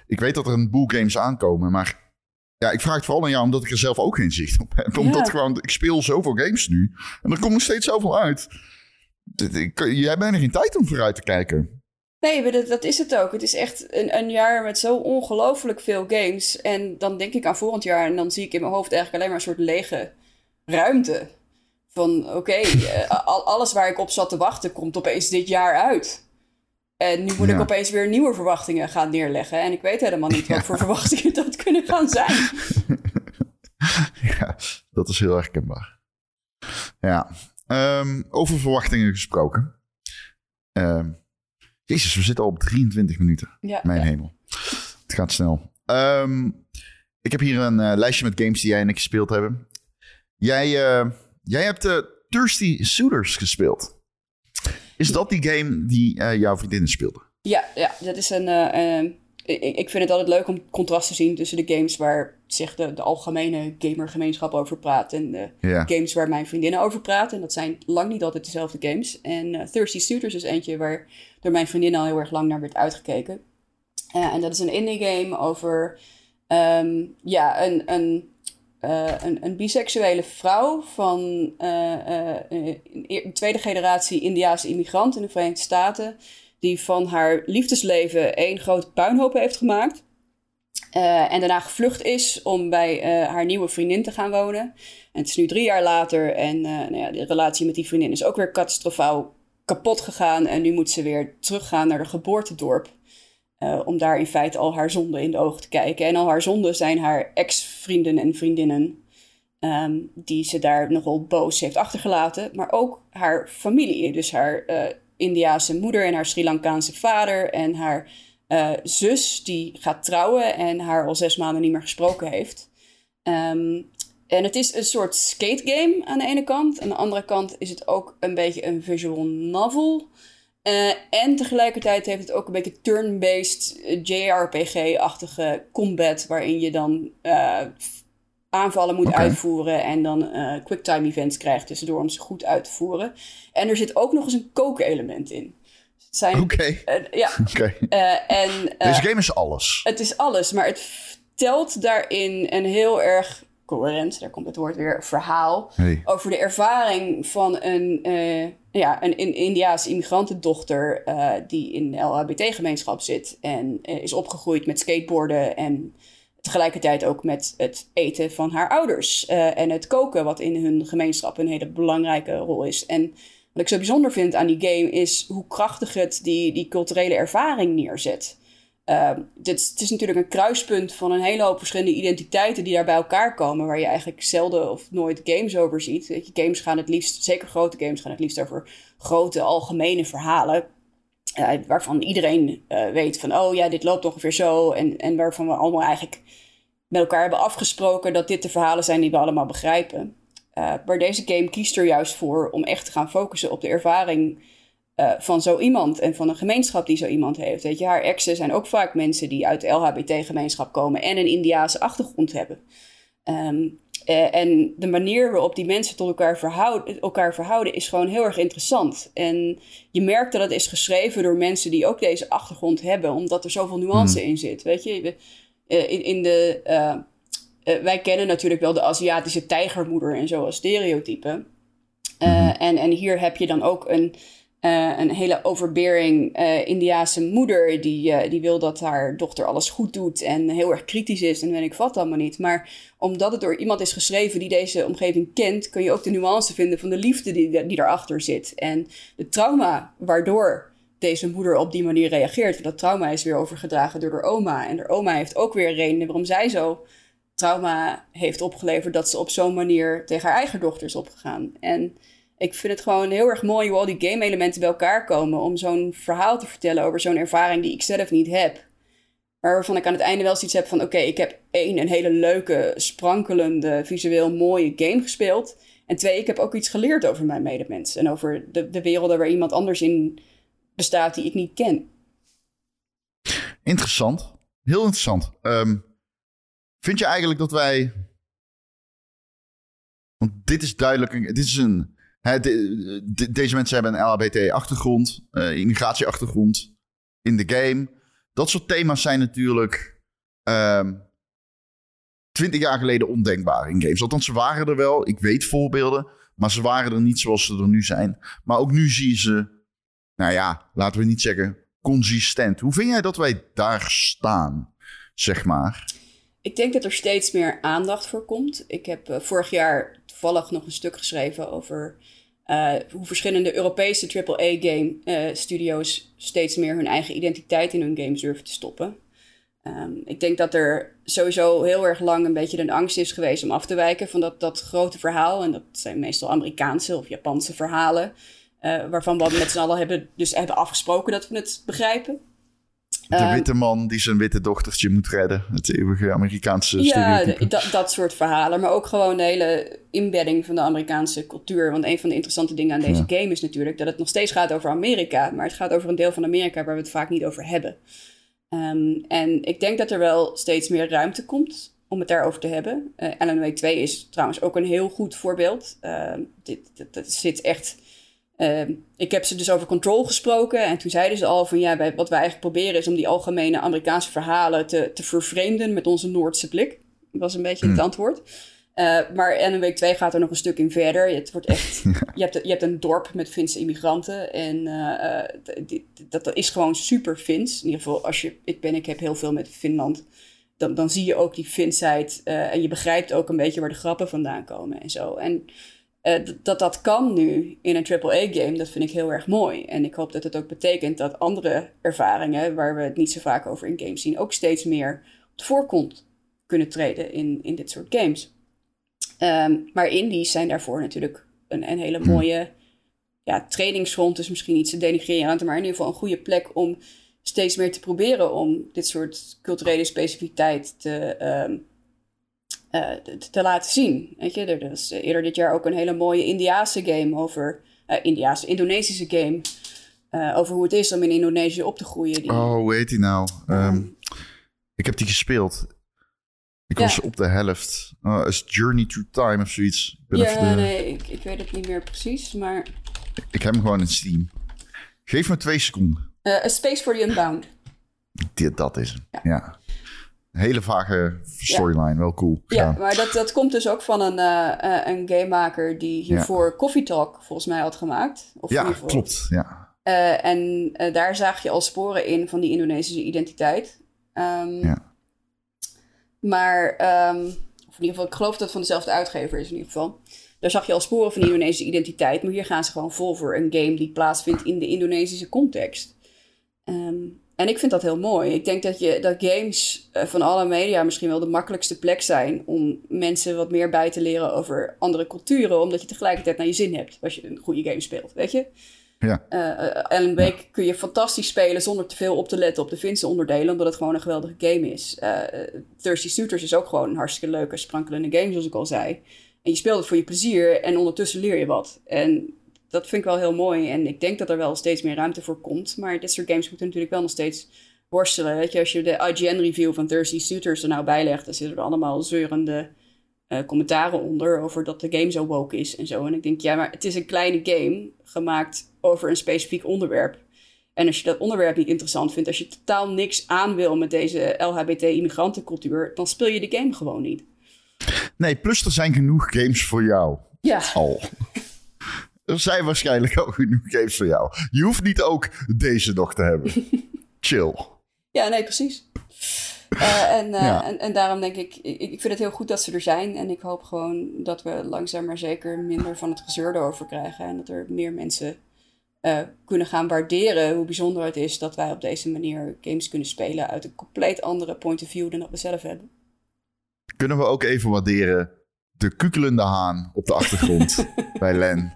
Ik weet dat er een boel games aankomen, maar ja, ik vraag het vooral aan jou omdat ik er zelf ook geen zicht op heb. Ja. Omdat gewoon, ik speel zoveel games nu en er komt nog steeds zoveel uit. Jij bent er geen tijd om vooruit te kijken. Nee, dat, dat is het ook. Het is echt een, een jaar met zo ongelooflijk veel games. En dan denk ik aan volgend jaar en dan zie ik in mijn hoofd eigenlijk alleen maar een soort lege ruimte. Van oké, okay, uh, al, alles waar ik op zat te wachten komt opeens dit jaar uit. En nu moet ja. ik opeens weer nieuwe verwachtingen gaan neerleggen. En ik weet helemaal niet wat ja. voor verwachtingen dat kunnen gaan zijn. Ja, dat is heel herkenbaar. Ja, um, over verwachtingen gesproken. Um, Jezus, we zitten al op drieëntwintig minuten. Ja, Mijn ja. hemel. Het gaat snel. Um, ik heb hier een uh, lijstje met games die jij en ik gespeeld hebben. Jij... Uh, Jij hebt de uh, Thirsty Suitors gespeeld. Is dat die game die uh, jouw vriendinnen speelden? Ja, ja dat is een. Uh, uh, ik, ik vind het altijd leuk om contrast te zien tussen de games waar zich de, de algemene gamergemeenschap over praat. En de ja. games waar mijn vriendinnen over praten. En dat zijn lang niet altijd dezelfde games. En uh, Thirsty Suitors is eentje waar door mijn vriendinnen al heel erg lang naar werd uitgekeken. Uh, en dat is een indie game over. Um, ja, een. een Uh, een, een biseksuele vrouw van uh, uh, een tweede generatie Indiaanse immigrant in de Verenigde Staten, die van haar liefdesleven één grote puinhoop heeft gemaakt. Uh, en daarna gevlucht is om bij uh, haar nieuwe vriendin te gaan wonen. En het is nu drie jaar later en uh, nou ja, de relatie met die vriendin is ook weer catastrofaal kapot gegaan. En nu moet ze weer teruggaan naar haar geboortedorp. Uh, om daar in feite al haar zonden in de ogen te kijken. En al haar zonden zijn haar ex-vrienden en vriendinnen... Um, die ze daar nogal boos heeft achtergelaten. Maar ook haar familie. Dus haar uh, Indiase moeder en haar Sri Lankaanse vader... en haar uh, zus die gaat trouwen... en haar al zes maanden niet meer gesproken heeft. Um, en het is een soort skate game aan de ene kant. Aan de andere kant is het ook een beetje een visual novel... Uh, en tegelijkertijd heeft het ook een beetje turn-based J R P G-achtige combat... waarin je dan uh, aanvallen moet okay. uitvoeren... en dan uh, quicktime events krijgt tussendoor om ze goed uit te voeren. En er zit ook nog eens een kook-element in. Oké. Okay. Uh, ja. Okay. Uh, en, uh, Deze game is alles. Het is alles, maar het telt daarin een heel erg... coherent, daar komt het woord weer, verhaal... Hey. Over de ervaring van een... Uh, Ja, een, een Indiaanse immigrantendochter uh, die in de L H B T-gemeenschap zit... en uh, is opgegroeid met skateboarden... en tegelijkertijd ook met het eten van haar ouders... Uh, en het koken, wat in hun gemeenschap een hele belangrijke rol is. En wat ik zo bijzonder vind aan die game... is hoe krachtig het die, die culturele ervaring neerzet. Uh, dit, het is natuurlijk een kruispunt van een hele hoop verschillende identiteiten... die daar bij elkaar komen, waar je eigenlijk zelden of nooit games over ziet. Weet je, games gaan het liefst, zeker grote games, gaan het liefst over grote algemene verhalen... Uh, waarvan iedereen uh, weet van, oh ja, dit loopt ongeveer zo... En, en waarvan we allemaal eigenlijk met elkaar hebben afgesproken... dat dit de verhalen zijn die we allemaal begrijpen. Uh, maar deze game kiest er juist voor om echt te gaan focussen op de ervaring... Uh, van zo iemand en van een gemeenschap die zo iemand heeft. Weet je, haar exen zijn ook vaak mensen die uit de L H B T-gemeenschap komen... en een Indiase achtergrond hebben. Um, uh, en de manier waarop die mensen tot elkaar, verhoud, elkaar verhouden... is gewoon heel erg interessant. En je merkt dat het is geschreven door mensen die ook deze achtergrond hebben... omdat er zoveel nuance mm. in zit. Weet je, uh, in, in de, uh, uh, wij kennen natuurlijk wel de Aziatische tijgermoeder en zo als stereotype. Uh, mm. en, en hier heb je dan ook een... Uh, een hele overbearing uh, Indiase moeder die, uh, die wil dat haar dochter alles goed doet en heel erg kritisch is en weet ik wat allemaal niet. Maar omdat het door iemand is geschreven die deze omgeving kent, kun je ook de nuance vinden van de liefde die, die daarachter zit. En het trauma waardoor deze moeder op die manier reageert, want dat trauma is weer overgedragen door haar oma. En haar oma heeft ook weer redenen waarom zij zo trauma heeft opgeleverd, dat ze op zo'n manier tegen haar eigen dochter is opgegaan. En ik vind het gewoon heel erg mooi hoe al die game-elementen bij elkaar komen om zo'n verhaal te vertellen over zo'n ervaring die ik zelf niet heb. Maar waarvan ik aan het einde wel zoiets heb van oké, okay, ik heb één, een hele leuke, sprankelende, visueel mooie game gespeeld. En twee, ik heb ook iets geleerd over mijn medemens en over de, de werelden waar iemand anders in bestaat die ik niet ken. Interessant. Heel interessant. Um, vind je eigenlijk dat wij... Want dit is duidelijk... Een, dit is een... He, de, de, deze mensen hebben een L H B T-achtergrond, uh, immigratieachtergrond in de game. Dat soort thema's zijn natuurlijk twintig um, jaar geleden ondenkbaar in games. Althans, ze waren er wel. Ik weet voorbeelden, maar ze waren er niet zoals ze er nu zijn. Maar ook nu zie je ze, nou ja, laten we niet zeggen consistent. Hoe vind jij dat wij daar staan, zeg maar? Ik denk dat er steeds meer aandacht voor komt. Ik heb uh, vorig jaar toevallig nog een stuk geschreven over uh, hoe verschillende Europese triple A game uh, studio's steeds meer hun eigen identiteit in hun games durven te stoppen. Um, ik denk dat er sowieso heel erg lang een beetje de angst is geweest om af te wijken van dat, dat grote verhaal. En dat zijn meestal Amerikaanse of Japanse verhalen, uh, waarvan we met z'n allen hebben, dus hebben afgesproken dat we het begrijpen. De witte man die zijn witte dochtertje moet redden. Het eeuwige Amerikaanse stereotype. Ja, dat, dat soort verhalen. Maar ook gewoon de hele inbedding van de Amerikaanse cultuur. Want een van de interessante dingen aan deze ja. game is natuurlijk dat het nog steeds gaat over Amerika. Maar het gaat over een deel van Amerika waar we het vaak niet over hebben. Um, en ik denk dat er wel steeds meer ruimte komt om het daarover te hebben. Uh, Alan Wake twee is trouwens ook een heel goed voorbeeld. Uh, dit, dit, dit zit echt... Uh, ik heb ze dus over Control gesproken en toen zeiden ze al van ja, wij, wat wij eigenlijk proberen is om die algemene Amerikaanse verhalen te, te vervreemden met onze Noordse blik. Dat was een beetje mm. het antwoord. Uh, maar Alan Wake twee gaat er nog een stuk in verder. Het wordt echt, je, hebt, je hebt een dorp met Finse immigranten en uh, die, dat, dat is gewoon super Fins. In ieder geval, als je, ik ben, ik heb heel veel met Finland. Dan, dan zie je ook die Finsheid uh, en je begrijpt ook een beetje waar de grappen vandaan komen en zo. En Uh, dat dat kan nu in een triple A game, dat vind ik heel erg mooi. En ik hoop dat het ook betekent dat andere ervaringen, waar we het niet zo vaak over in games zien, ook steeds meer op de voorgrond kunnen treden in, in dit soort games. Um, maar indies zijn daarvoor natuurlijk een, een hele mooie ja, trainingsgrond, dus misschien iets te denigrerend, maar in ieder geval een goede plek om steeds meer te proberen om dit soort culturele specificiteit te... Um, Te, te laten zien. Weet je, er was eerder dit jaar ook een hele mooie Indiase game over... Uh, Indiase, Indonesische game... Uh, over hoe het is om in Indonesië op te groeien. Die... Oh, hoe heet die nou? Um, um, ik heb die gespeeld. Ik ja. was op de helft. Uh, is Journey Through Time of zoiets. Ik ben ja, even de... nee, ik, ik weet het niet meer precies, maar... Ik, ik heb hem gewoon in Steam. Geef me twee seconden. Uh, A Space for the Unbound. Dit, dat is hem, ja. ja. Hele vage storyline, ja. wel cool. Gedaan. Ja, maar dat, dat komt dus ook van een, uh, een gamemaker die hiervoor ja. Coffee Talk volgens mij had gemaakt. Of ja, hiervoor. Klopt. Ja. Uh, en uh, daar zag je al sporen in van die Indonesische identiteit. Um, ja. Maar, um, of in ieder geval, ik geloof dat het van dezelfde uitgever is in ieder geval. Daar zag je al sporen van die Indonesische identiteit. Maar hier gaan ze gewoon vol voor een game die plaatsvindt in de Indonesische context. Um, En ik vind dat heel mooi. Ik denk dat, je, dat games uh, van alle media misschien wel de makkelijkste plek zijn om mensen wat meer bij te leren over andere culturen, omdat je tegelijkertijd naar je zin hebt als je een goede game speelt, weet je? Ja. Uh, Alan Wake ja. kun je fantastisch spelen zonder te veel op te letten op de Finse onderdelen, omdat het gewoon een geweldige game is. Uh, Thirsty Suitors is ook gewoon een hartstikke leuke, sprankelende game, zoals ik al zei. En je speelt het voor je plezier en ondertussen leer je wat. En dat vind ik wel heel mooi en ik denk dat er wel steeds meer ruimte voor komt. Maar dit soort games moeten natuurlijk wel nog steeds worstelen. Weet je, als je de I G N-review van Thirsty Suitors er nou bij legt, dan zitten er allemaal zeurende uh, commentaren onder over dat de game zo woke is en zo. En ik denk, ja, maar het is een kleine game gemaakt over een specifiek onderwerp. En als je dat onderwerp niet interessant vindt, als je totaal niks aan wil met deze L H B T-immigrantencultuur, dan speel je de game gewoon niet. Nee, plus er zijn genoeg games voor jou. Ja. Al. Er zijn waarschijnlijk al genoeg games voor jou. Je hoeft niet ook deze nog te hebben. Chill. Ja, nee, precies. Uh, en, uh, ja. en, en daarom denk ik, ik, ik vind het heel goed dat ze er zijn. En ik hoop gewoon dat we langzaam maar zeker minder van het gezeur erover krijgen. En dat er meer mensen uh, kunnen gaan waarderen hoe bijzonder het is dat wij op deze manier games kunnen spelen uit een compleet andere point of view dan dat we zelf hebben. Kunnen we ook even waarderen de kukelende haan op de achtergrond bij Len.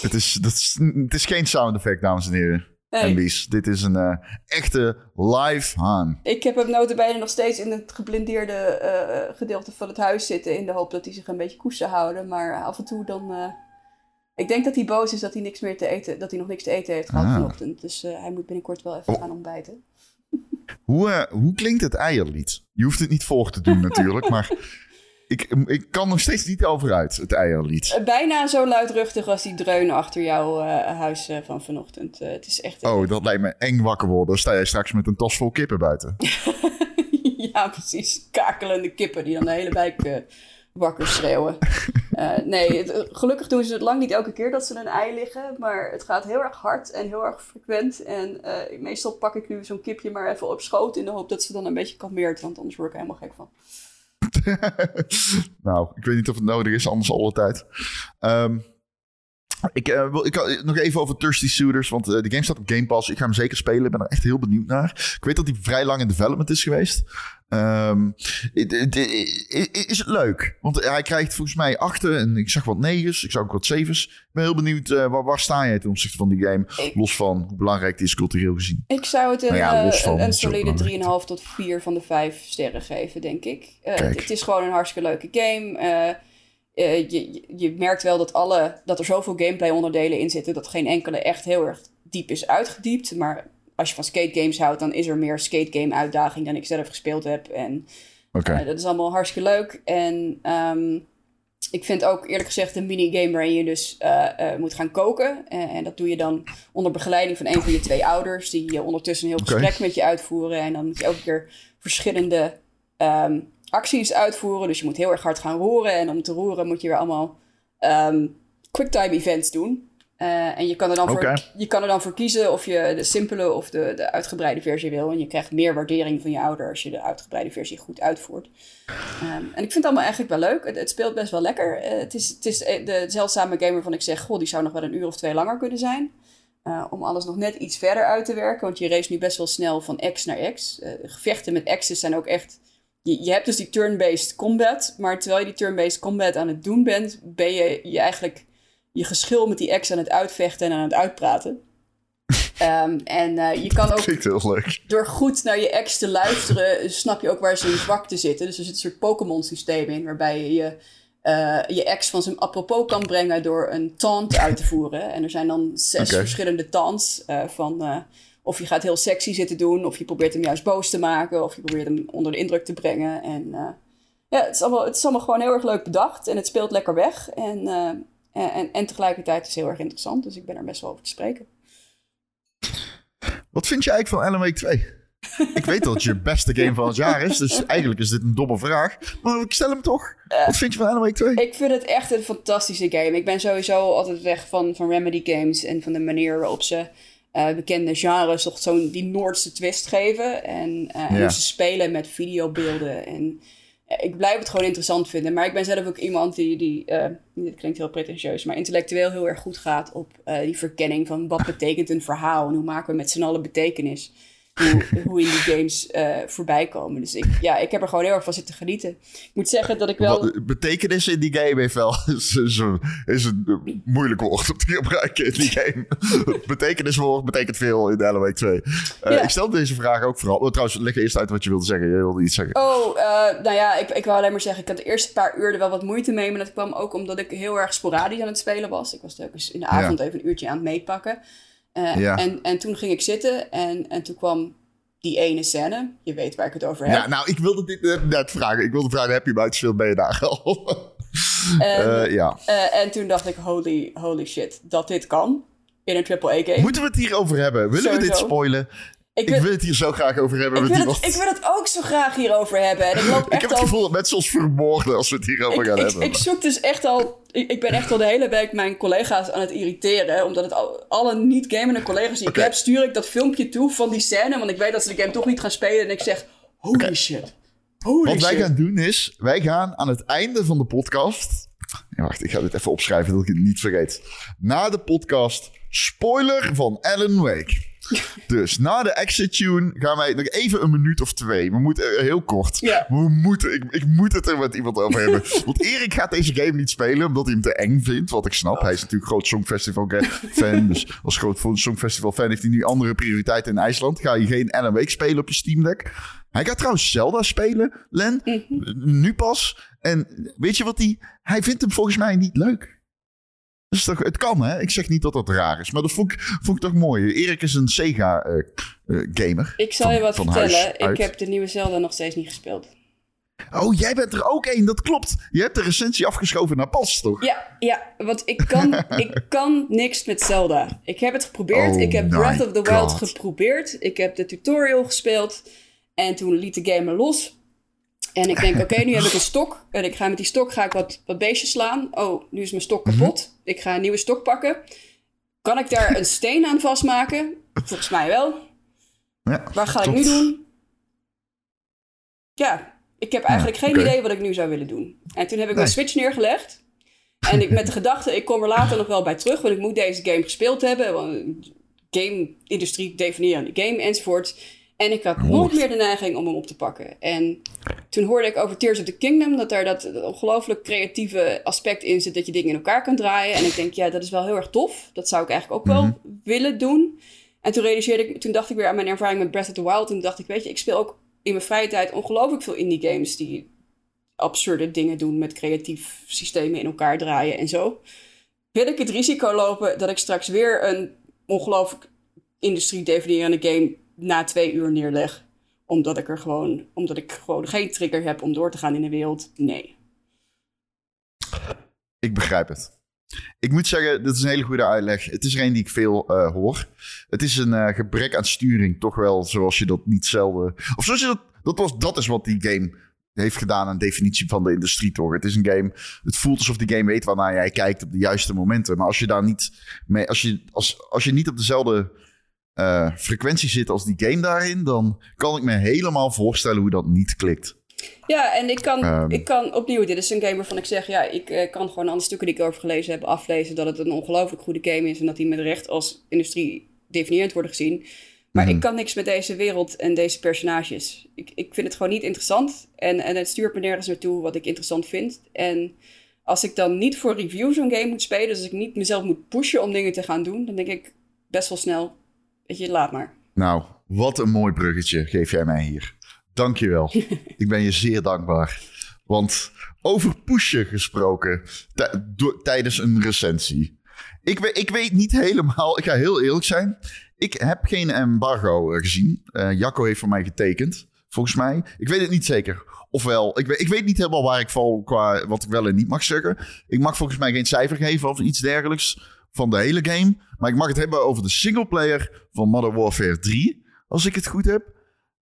Het is, dat is, het is geen sound effect, dames en heren. Nee. En Lies, dit is een uh, echte live haan. Ik heb hem notabene nog steeds in het geblindeerde uh, gedeelte van het huis zitten... in de hoop dat hij zich een beetje koest zou houden. Maar af en toe dan... Uh, ik denk dat hij boos is dat hij, niks meer te eten, dat hij nog niks te eten heeft gehad ah. vanochtend. Dus uh, hij moet binnenkort wel even oh. gaan ontbijten. Hoe, uh, hoe klinkt het eierlied? Je hoeft het niet voor te doen natuurlijk, maar... Ik, ik kan nog steeds niet over uit, het eierlied. Bijna zo luidruchtig als die dreun achter jouw uh, huis uh, van vanochtend. Uh, het is echt... Oh, dat lijkt me eng wakker worden. Dan sta jij straks met een tas vol kippen buiten. Ja, precies. Kakelende kippen die dan de hele wijk uh, wakker schreeuwen. Uh, nee, het, gelukkig doen ze het lang niet elke keer dat ze een ei liggen. Maar het gaat heel erg hard en heel erg frequent. En uh, meestal pak ik nu zo'n kipje maar even op schoot... in de hoop dat ze dan een beetje kalmeert. Want anders word ik helemaal gek van. Nou, ik weet niet of het nodig is, anders alle tijd. Um, ik uh, wil ik, uh, nog even over Thirsty Suitors, want uh, de game staat op Game Pass. Ik ga hem zeker spelen, ik ben er echt heel benieuwd naar. Ik weet dat hij vrij lang in development is geweest. Um, is het leuk? Want hij krijgt volgens mij achten en ik zag wat negens, ik zag ook wat zevens. Ik ben heel benieuwd, uh, waar, waar sta jij ten opzichte van die game? Ik, los van hoe belangrijk die is cultureel gezien. Ik zou het een, nou ja, van, een, een solide drie komma vijf tot vier van de vijf sterren geven, denk ik. Uh, het, het is gewoon een hartstikke leuke game. Uh, uh, je, je merkt wel dat, alle, dat er zoveel gameplay onderdelen in zitten... dat geen enkele echt heel erg diep is uitgediept, maar... Als je van skate games houdt, dan is er meer skate game uitdaging dan ik zelf gespeeld heb. En okay. uh, dat is allemaal hartstikke leuk. En um, ik vind ook eerlijk gezegd een minigame waarin je dus uh, uh, moet gaan koken. Uh, en dat doe je dan onder begeleiding van een van je twee ouders. Die uh, ondertussen een heel okay. gesprek met je uitvoeren. En dan moet je elke keer verschillende um, acties uitvoeren. Dus je moet heel erg hard gaan roeren. En om te roeren moet je weer allemaal um, quicktime events doen. Uh, en je kan, er dan okay. voor, je kan er dan voor kiezen of je de simpele of de, de uitgebreide versie wil. En je krijgt meer waardering van je ouder als je de uitgebreide versie goed uitvoert. Um, en ik vind het allemaal eigenlijk wel leuk. Het, het speelt best wel lekker. Uh, het is, het is de zeldzame game waarvan ik zeg, goh, die zou nog wel een uur of twee langer kunnen zijn. Uh, om alles nog net iets verder uit te werken. Want je race nu best wel snel van X naar X. Uh, gevechten met X's zijn ook echt... Je, je hebt dus die turn-based combat. Maar terwijl je die turn-based combat aan het doen bent, ben je je eigenlijk... je geschil met die ex aan het uitvechten en aan het uitpraten. Um, en uh, je kan ook... Klinkt heel leuk. Door goed naar je ex te luisteren... snap je ook waar ze in zwakte zitten. Dus er zit een soort Pokémon-systeem in... waarbij je uh, je ex van zijn apropos kan brengen... door een taunt uit te voeren. En er zijn dan zes okay. verschillende taunts... Uh, van uh, of je gaat heel sexy zitten doen... of je probeert hem juist boos te maken... of je probeert hem onder de indruk te brengen. En uh, ja, het is, allemaal, het is allemaal gewoon heel erg leuk bedacht... en het speelt lekker weg. En... Uh, En, en, en tegelijkertijd is het heel erg interessant. Dus ik ben er best wel over te spreken. Wat vind je eigenlijk van Alan Wake twee? Ik weet dat het je beste game van het jaar is. Dus eigenlijk is dit een domme vraag. Maar ik stel hem toch. Uh, Wat vind je van Alan Wake twee? Ik vind het echt een fantastische game. Ik ben sowieso altijd weg van, van Remedy games. En van de manier waarop ze uh, bekende genres toch zo'n die Noordse twist geven. En, uh, en ja. hoe ze spelen met videobeelden en... Ik blijf het gewoon interessant vinden. Maar ik ben zelf ook iemand die, die uh, dit klinkt heel pretentieus, maar intellectueel heel erg goed gaat op uh, die verkenning van wat betekent een verhaal en hoe maken we met z'n allen betekenis. Hoe, hoe in die games uh, voorbij komen. Dus ik, ja, ik heb er gewoon heel erg van zitten genieten. Ik moet zeggen dat ik wel... Wat, betekenis in die game heeft wel... Is, is, een, is een moeilijk woord om te gebruiken in die game. Betekeniswoord betekent veel in de Alan Wake twee. Uh, ja. Ik stel deze vraag ook vooral... Oh, trouwens, leg eerst uit wat je wilde zeggen. Je wilde iets zeggen. Oh, uh, nou ja, ik, ik wou alleen maar zeggen... Ik had de eerste paar uur er wel wat moeite mee. Maar dat kwam ook omdat ik heel erg sporadisch aan het spelen was. Ik was telkens in de avond ja. even een uurtje aan het meepakken. Uh, ja. en, en toen ging ik zitten en, en toen kwam die ene scène. Je weet waar ik het over heb. Ja, nou, ik wilde dit uh, net vragen. Ik wilde vragen, heb je buitenspeel bij je dagen al? en, uh, ja. uh, en toen dacht ik, holy, holy shit, dat dit kan in een triple A game. Moeten we het hierover hebben? Willen Sowieso. we dit spoilen? Ik wil, ik wil het hier zo graag over hebben. Ik, met wil, het, ik wil het ook zo graag hierover hebben. En ik, loop echt ik heb het al... gevoel dat mensen ons verborgen als we het hierover ik, gaan ik, hebben. Ik zoek dus echt al... Ik, ik ben echt al de hele week mijn collega's aan het irriteren. Omdat het al, alle niet-gamende collega's die okay. ik heb... stuur ik dat filmpje toe van die scène. Want ik weet dat ze de game toch niet gaan spelen. En ik zeg, holy okay. shit. Holy Wat shit. wij gaan doen is... Wij gaan aan het einde van de podcast... Ja, wacht, ik ga dit even opschrijven dat ik het niet vergeet. Na de podcast... Spoiler van Alan Wake... Dus na de exit tune gaan wij nog even een minuut of twee. We moeten heel kort. Yeah. We moeten, ik, ik moet het er met iemand over hebben. Want Erik gaat deze game niet spelen omdat hij hem te eng vindt. Wat ik snap. Oh. Hij is natuurlijk groot Songfestival fan. Dus als groot Songfestival fan heeft hij nu andere prioriteiten in IJsland. Ga je geen Alan Wake spelen op je Steam Deck. Hij gaat trouwens Zelda spelen, Len. Mm-hmm. Nu pas. En weet je wat hij... Hij vindt hem volgens mij niet leuk. Dus toch, het kan, hè? Ik zeg niet dat dat raar is. Maar dat vond ik, vond ik toch mooi. Erik is een Sega-gamer. Uh, uh, ik zal van, je wat vertellen. Ik heb de nieuwe Zelda nog steeds niet gespeeld. Oh, jij bent er ook één. Dat klopt. Je hebt de recensie afgeschoven naar pas, toch? Ja, ja want ik kan, ik kan niks met Zelda. Ik heb het geprobeerd. Oh, ik heb Breath of the God. Wild geprobeerd. Ik heb de tutorial gespeeld. En toen liet de game me los. En ik denk, oké, okay, nu heb ik een stok. En ik ga met die stok ga ik wat, wat beestjes slaan. Oh, nu is mijn stok kapot. Ik ga een nieuwe stok pakken. Kan ik daar een steen aan vastmaken? Volgens mij wel. Ja, Waar ga tot. ik nu doen? Ja, ik heb eigenlijk ja, geen okay. idee wat ik nu zou willen doen. En toen heb ik nee. mijn Switch neergelegd. En ik met de gedachte, ik kom er later nog wel bij terug. Want ik moet deze game gespeeld hebben. Want game-industrie definiëren de game enzovoort. En ik had nooit meer de neiging om hem op te pakken. En toen hoorde ik over Tears of the Kingdom... dat daar dat ongelooflijk creatieve aspect in zit... dat je dingen in elkaar kan draaien. En ik denk, ja, dat is wel heel erg tof. Dat zou ik eigenlijk ook wel mm-hmm. willen doen. En toen realiseerde ik... Toen dacht ik weer aan mijn ervaring met Breath of the Wild. En dacht ik, weet je, ik speel ook in mijn vrije tijd... ongelooflijk veel indie games die absurde dingen doen... met creatief systemen in elkaar draaien en zo. Wil ik het risico lopen dat ik straks weer... een ongelooflijk industrie-definiërende game... na twee uur neerleg. Omdat ik er gewoon... Omdat ik gewoon geen trigger heb om door te gaan in de wereld. Nee. Ik begrijp het. Ik moet zeggen, dit is een hele goede uitleg. Het is er een die ik veel uh, hoor. Het is een uh, gebrek aan sturing. Toch wel zoals je dat niet zelden... Of zoals je dat... Dat, was, dat is wat die game... heeft gedaan aan definitie van de industrie, toch? Het is een game... Het voelt alsof die game weet waarnaar jij kijkt... op de juiste momenten. Maar als je daar niet... mee, als, je, als, als je niet op dezelfde... Uh, frequentie zit als die game daarin... dan kan ik me helemaal voorstellen hoe dat niet klikt. Ja, en ik kan, um, ik kan opnieuw... dit is een game waarvan ik zeg... ja, ik uh, kan gewoon alle stukken die ik over gelezen heb aflezen... dat het een ongelooflijk goede game is... en dat die met recht als industrie definiërend wordt gezien. Maar mm-hmm. ik kan niks met deze wereld en deze personages. Ik, ik vind het gewoon niet interessant... En, en het stuurt me nergens naartoe wat ik interessant vind. En als ik dan niet voor review zo'n game moet spelen... dus als ik niet mezelf moet pushen om dingen te gaan doen... dan denk ik best wel snel... Weet je, laat maar. Nou, wat een mooi bruggetje geef jij mij hier. Dank je wel. Ik ben je zeer dankbaar. Want over pushen gesproken t- do- tijdens een recensie. Ik, we- ik weet niet helemaal, ik ga heel eerlijk zijn. Ik heb geen embargo gezien. Uh, Jacco heeft voor mij getekend, volgens mij. Ik weet het niet zeker. Ofwel, ik weet, ik weet niet helemaal waar ik val qua wat ik wel en niet mag zeggen. Ik mag volgens mij geen cijfer geven of iets dergelijks... van de hele game. Maar ik mag het hebben over de singleplayer van Modern Warfare drie. Als ik het goed heb.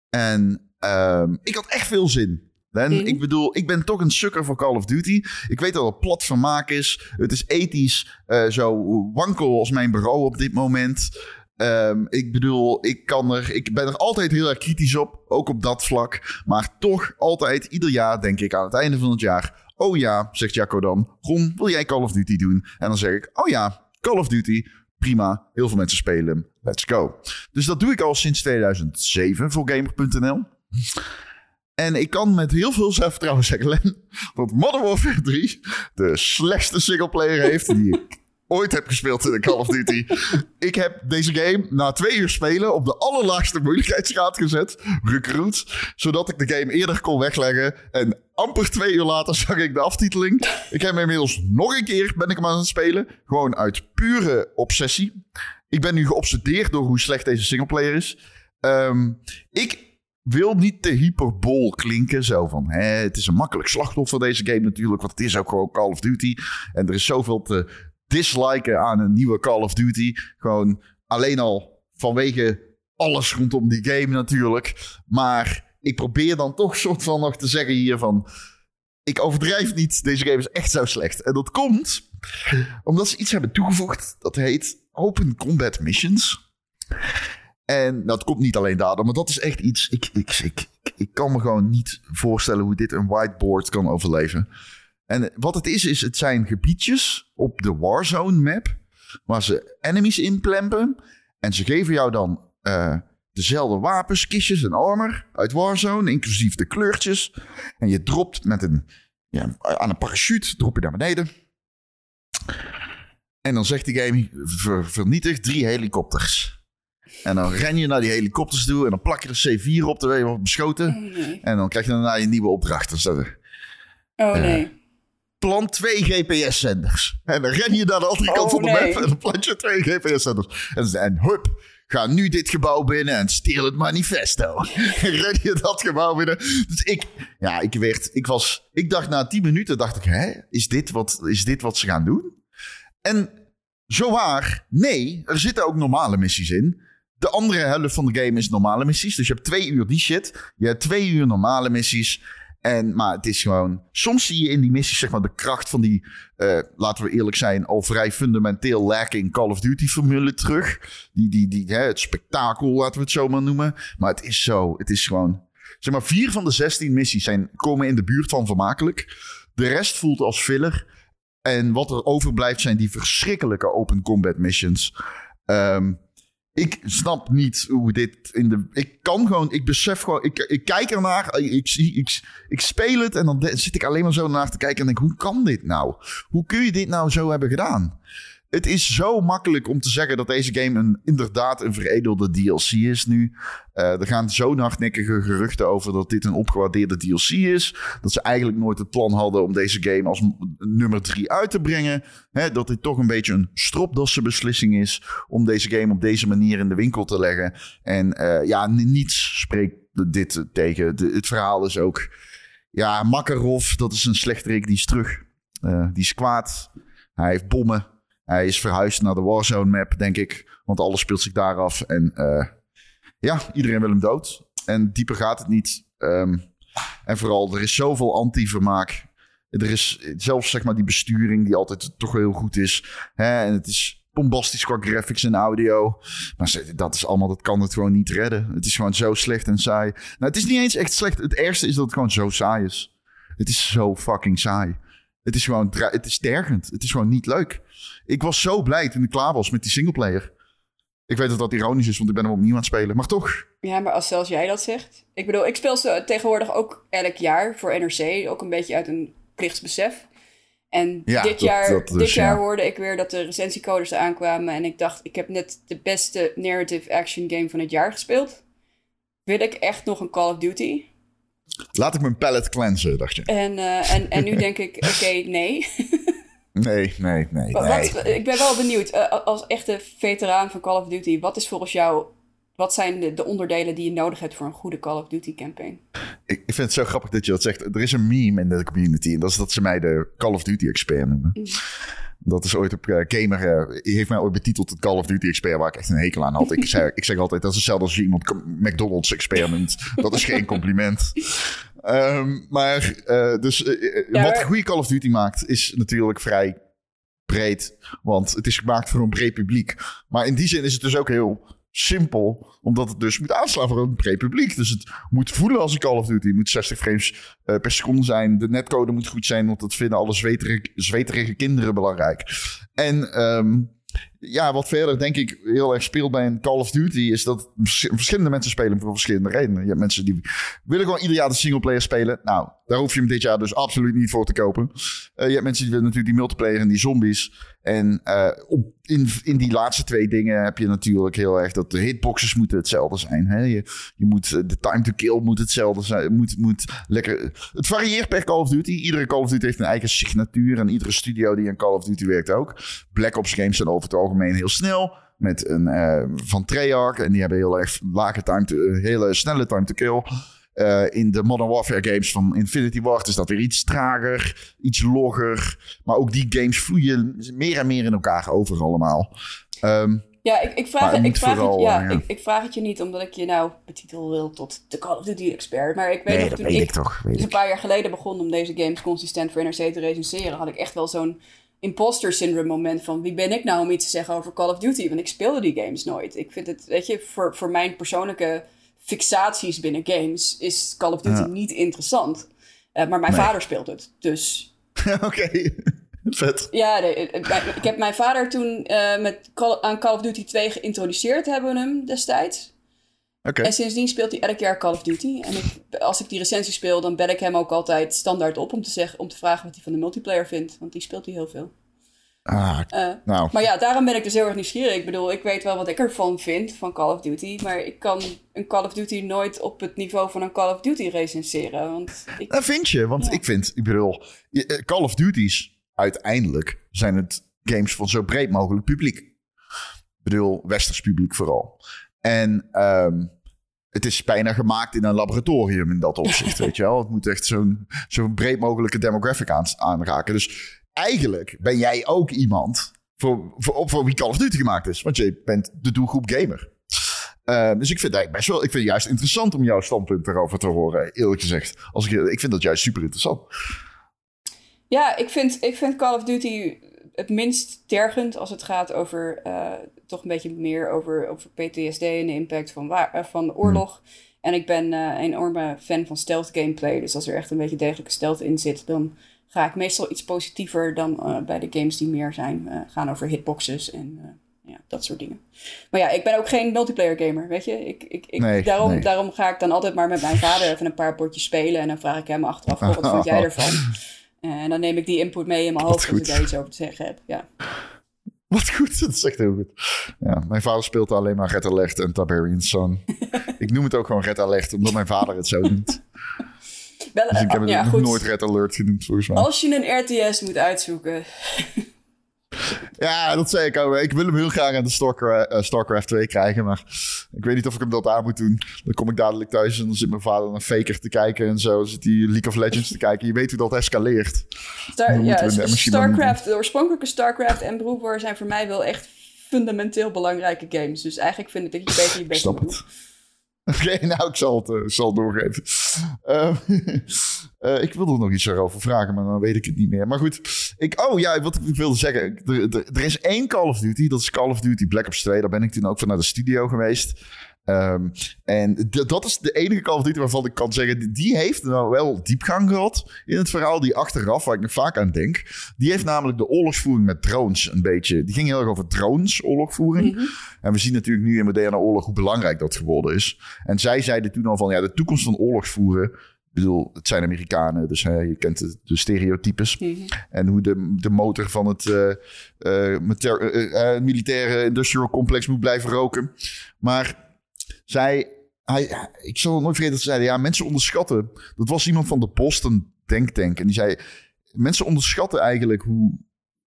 En uh, ik had echt veel zin. En mm. ik bedoel, ik ben toch een sukker voor Call of Duty. Ik weet dat het plat vermaak is. Het is ethisch uh, zo wankel als mijn bureau op dit moment. Um, ik bedoel, ik, kan er, ik ben er altijd heel erg kritisch op. Ook op dat vlak. Maar toch altijd, ieder jaar denk ik aan het einde van het jaar. Oh ja, zegt Jacco dan. Ron, wil jij Call of Duty doen? En dan zeg ik, oh ja. Call of Duty, prima. Heel veel mensen spelen hem. Let's go. Dus dat doe ik al sinds tweeduizend zeven voor gamer punt n l. En ik kan met heel veel zelfvertrouwen zeggen, Len, dat Modern Warfare drie de slechtste singleplayer heeft die ik ooit heb gespeeld in de Call of Duty. Ik heb deze game na twee uur spelen op de allerlaagste moeilijkheidsgraad gezet, recruit, zodat ik de game eerder kon wegleggen. En amper twee uur later zag ik de aftiteling. Ik heb inmiddels nog een keer ben ik hem aan het spelen, gewoon uit pure obsessie. Ik ben nu geobsedeerd door hoe slecht deze singleplayer is. Um, ik wil niet te hyperbol klinken. Zo van, hè, het is een makkelijk slachtoffer deze game natuurlijk, want het is ook gewoon Call of Duty. En er is zoveel te disliken aan een nieuwe Call of Duty. Gewoon alleen al vanwege alles rondom die game natuurlijk. Maar ik probeer dan toch soort van nog te zeggen hier van... Ik overdrijf niet, deze game is echt zo slecht. En dat komt omdat ze iets hebben toegevoegd. Dat heet Open Combat Missions. En nou, dat komt niet alleen daardoor, maar dat is echt iets... Ik, ik, ik, ik kan me gewoon niet voorstellen hoe dit een whiteboard kan overleven. En wat het is, is het zijn gebiedjes op de Warzone map... waar ze enemies inplempen. En ze geven jou dan uh, dezelfde wapens, kistjes en armor uit Warzone, inclusief de kleurtjes. En je dropt met een, ja, aan een parachute, drop je naar beneden. En dan zegt de game, ver, vernietig drie helikopters. En dan ren je naar die helikopters toe en dan plak je de C vier op, dan word je beschoten. Oh nee. En dan krijg je daarna je nieuwe opdracht. Dus dat, uh, oh nee. Plant twee G P S-zenders. En dan ren je naar de andere kant oh, van de nee. map en dan plant je twee G P S-zenders. En, en hup, ga nu dit gebouw binnen en steel het manifesto. En ren je dat gebouw binnen. Dus ik, ja, ik werd, ik was, ik dacht na tien minuten, dacht ik, hè, is dit wat, is dit wat ze gaan doen? En zowaar, nee, er zitten ook normale missies in. De andere helft van de game is normale missies. Dus je hebt twee uur die shit. Je hebt twee uur normale missies. En, maar het is gewoon... Soms zie je in die missies zeg maar, de kracht van die... Uh, laten we eerlijk zijn... al vrij fundamenteel lacking Call of Duty formule terug. Die, die, die, hè, het spektakel, laten we het zo maar noemen. Maar het is zo. Het is gewoon... Zeg maar, vier van de zestien missies zijn, komen in de buurt van vermakelijk. De rest voelt als filler. En wat er overblijft zijn die verschrikkelijke open combat missions. Um, ik snap niet hoe dit in de... Ik kan gewoon... Ik besef gewoon... Ik, ik kijk ernaar. Ik, ik, ik speel het en dan de, zit ik alleen maar zo naar te kijken en denk... Hoe kan dit nou? Hoe kun je dit nou zo hebben gedaan? Het is zo makkelijk om te zeggen dat deze game een, inderdaad een veredelde D L C is nu. Uh, er gaan zo'n hardnekkige geruchten over dat dit een opgewaardeerde D L C is. Dat ze eigenlijk nooit het plan hadden om deze game als nummer drie uit te brengen. Hè, dat dit toch een beetje een stropdassenbeslissing is om deze game op deze manier in de winkel te leggen. En uh, ja, niets spreekt dit tegen. De, het verhaal is ook... Ja, Makarov, dat is een slechterik, die is terug. Uh, die is kwaad. Hij heeft bommen. Hij is verhuisd naar de Warzone map, denk ik. Want alles speelt zich daar af. En uh, ja, iedereen wil hem dood. En dieper gaat het niet. Um, en vooral, er is zoveel anti-vermaak. Er is zelfs zeg maar die besturing die altijd toch heel goed is. Hè? En het is bombastisch qua graphics en audio. Maar dat is allemaal, dat kan het gewoon niet redden. Het is gewoon zo slecht en saai. Nou, het is niet eens echt slecht. Het ergste is dat het gewoon zo saai is. Het is zo fucking saai. Het is gewoon, het is tergend. Het is gewoon niet leuk. Ik was zo blij toen ik klaar was met die singleplayer. Ik weet dat dat ironisch is, want ik ben hem opnieuw aan het spelen. Maar toch. Ja, maar als zelfs jij dat zegt. Ik bedoel, ik speel ze tegenwoordig ook elk jaar voor N R C. Ook een beetje uit een plichtsbesef. En ja, dit, dat, jaar, dat dus, dit ja. jaar hoorde ik weer dat de recensiecodes aankwamen. En ik dacht, ik heb net de beste narrative action game van het jaar gespeeld. Wil ik echt nog een Call of Duty? Laat ik mijn pallet cleansen, dacht je. En, uh, en, en nu denk ik, oké, okay, nee. nee, nee, nee. Wat, wat, ik ben wel benieuwd, uh, als echte veteraan van Call of Duty... wat is volgens jou, wat zijn de, de onderdelen die je nodig hebt... voor een goede Call of Duty campaign? Ik, ik vind het zo grappig dat je dat zegt. Er is een meme in de community... en dat is dat ze mij de Call of Duty expert noemen. Mm. Dat is ooit op uh, Gamer... Uh, heeft mij ooit betiteld het Call of Duty expert... waar ik echt een hekel aan had. Ik, zei, ik zeg altijd, dat is hetzelfde als je iemand McDonald's expert noemt. Dat is geen compliment. Um, maar uh, dus, uh, ja, wat een goede Call of Duty maakt... is natuurlijk vrij breed. Want het is gemaakt voor een breed publiek. Maar in die zin is het dus ook heel... simpel, omdat het dus moet aanslaan voor een breed publiek. Dus het moet voelen als een Call of Duty. Het moet zestig frames uh, per seconde zijn. De netcode moet goed zijn, want dat vinden alle zweterige, zweterige kinderen belangrijk. En um, ja, wat verder denk ik heel erg speelt bij een Call of Duty... is dat vers- verschillende mensen spelen voor verschillende redenen. Je hebt mensen die willen gewoon ieder jaar de singleplayer spelen. Nou, daar hoef je hem dit jaar dus absoluut niet voor te kopen. Uh, je hebt mensen die willen natuurlijk die multiplayer en die zombies... En uh, op, in, in die laatste twee dingen heb je natuurlijk heel erg... dat de hitboxes moeten hetzelfde zijn. Hè? Je, je moet, de time to kill moet hetzelfde zijn. Moet, moet lekker, het varieert per Call of Duty. Iedere Call of Duty heeft een eigen signatuur... en iedere studio die aan Call of Duty werkt ook. Black Ops games zijn over het algemeen heel snel... met een uh, van Treyarch... en die hebben heel erg lage time to, uh, hele snelle time to kill... Uh, in de Modern Warfare games van Infinity Ward is dat weer iets trager, iets logger. Maar ook die games vloeien meer en meer in elkaar over allemaal. Um, Ja, ik, ik, vraag, het, ik, vraag, vooral, het, ja, ja. Ik, ik vraag het je niet omdat ik je nou betitel wil tot de Call of Duty expert. Maar ik weet nee, dat toen weet ik, ik toch, weet dus een paar jaar geleden begon om deze games consistent voor N R C te recenseren, had ik echt wel zo'n imposter syndrome moment van wie ben ik nou om iets te zeggen over Call of Duty? Want ik speelde die games nooit. Ik vind het, weet je, voor, voor mijn persoonlijke fixaties binnen games is Call of Duty ja. niet interessant. Uh, maar mijn nee. vader speelt het, dus... Oké. Okay. Vet. Ja, nee, ik heb mijn vader toen uh, met Call, aan Call of Duty twee geïntroduceerd, hebben we hem destijds. Okay. En sindsdien speelt hij elk jaar Call of Duty. En ik, als ik die recensie speel, dan bel ik hem ook altijd standaard op om te, zeggen, om te vragen wat hij van de multiplayer vindt. Want die speelt hij heel veel. Ah, uh, nou. Maar ja, daarom ben ik dus heel erg nieuwsgierig. Ik bedoel, ik weet wel wat ik ervan vind, van Call of Duty. Maar ik kan een Call of Duty nooit op het niveau van een Call of Duty recenseren. Want ik, dat vind je, want ja. ik vind, ik bedoel, Call of Duty's. Uiteindelijk zijn het games van zo breed mogelijk publiek. Ik bedoel, westers publiek vooral. En um, het is bijna gemaakt in een laboratorium in dat opzicht, weet je wel. Het moet echt zo'n, zo'n breed mogelijke demographic aan, aanraken. Dus eigenlijk ben jij ook iemand voor, voor, voor wie Call of Duty gemaakt is. Want je bent de doelgroep gamer. Um, dus ik vind, eigenlijk best wel, ik vind het juist interessant om jouw standpunt erover te horen, eerlijk gezegd. Als ik, ik vind dat juist super interessant. Ja, ik vind, ik vind Call of Duty het minst tergend als het gaat over uh, toch een beetje meer over, over P T S D en de impact van, wa- van de oorlog. Mm. En ik ben uh, een enorme fan van stealth gameplay. Dus als er echt een beetje degelijke stealth in zit, dan ga ik meestal iets positiever dan uh, bij de games die meer zijn. Uh, gaan over hitboxes en uh, ja, dat soort dingen. Maar ja, ik ben ook geen multiplayer gamer, weet je. Ik, ik, ik, nee, daarom, nee. daarom ga ik dan altijd maar met mijn vader even een paar potjes spelen. En dan vraag ik hem achteraf, oh, wat vond jij ervan? En dan neem ik die input mee in mijn hoofd als ik daar iets over te zeggen heb. Ja. Wat goed, dat is echt heel goed. Ja, mijn vader speelt alleen maar Red Alert en Tiberian Sun. Ik noem het ook gewoon Red Alert, omdat mijn vader het zo noemt. Wel, dus ik heb het ja, nog goed. nooit Red Alert genoemd, volgens mij. Als je een R T S moet uitzoeken. Ja, dat zei ik ook. Ik wil hem heel graag aan de Starcraft, uh, Starcraft twee krijgen, maar ik weet niet of ik hem dat aan moet doen. Dan kom ik dadelijk thuis en dan zit mijn vader naar Faker te kijken en zo. Dan zit hij League of Legends te kijken. Je weet hoe dat escaleert. Star, ja, Starcraft, de oorspronkelijke Starcraft en Brood War zijn voor mij wel echt fundamenteel belangrijke games. Dus eigenlijk vind ik dat je beter je best moet doen. Oké, okay, nou, ik zal het, uh, zal het doorgeven. Uh, uh, ik wilde er nog iets over vragen, maar dan weet ik het niet meer. Maar goed, ik, oh ja, wat ik wilde zeggen. Er, er, er is één Call of Duty, dat is Call of Duty Black Ops twee. Daar ben ik toen ook van naar de studio geweest. Um, en d- dat is de enige Call of Duty waarvan ik kan zeggen, die heeft nou wel diepgang gehad in het verhaal, die achteraf, waar ik nog vaak aan denk. Die heeft namelijk de oorlogsvoering met drones een beetje, die ging heel erg over drones, oorlogvoering. Mm-hmm. En we zien natuurlijk nu in moderne oorlog hoe belangrijk dat geworden is. En zij zeiden toen al van, ja, de toekomst van oorlogsvoeren, ik bedoel, het zijn Amerikanen, dus hè, je kent de, de stereotypes. Mm-hmm. En hoe de, de motor van het uh, uh, mater- uh, uh, militaire industrial complex moet blijven roken. Maar Zij, hij, ik zal het nooit vergeten dat ze zeiden, ja, mensen onderschatten. Dat was iemand van de Boston Denktank. En die zei, mensen onderschatten eigenlijk hoe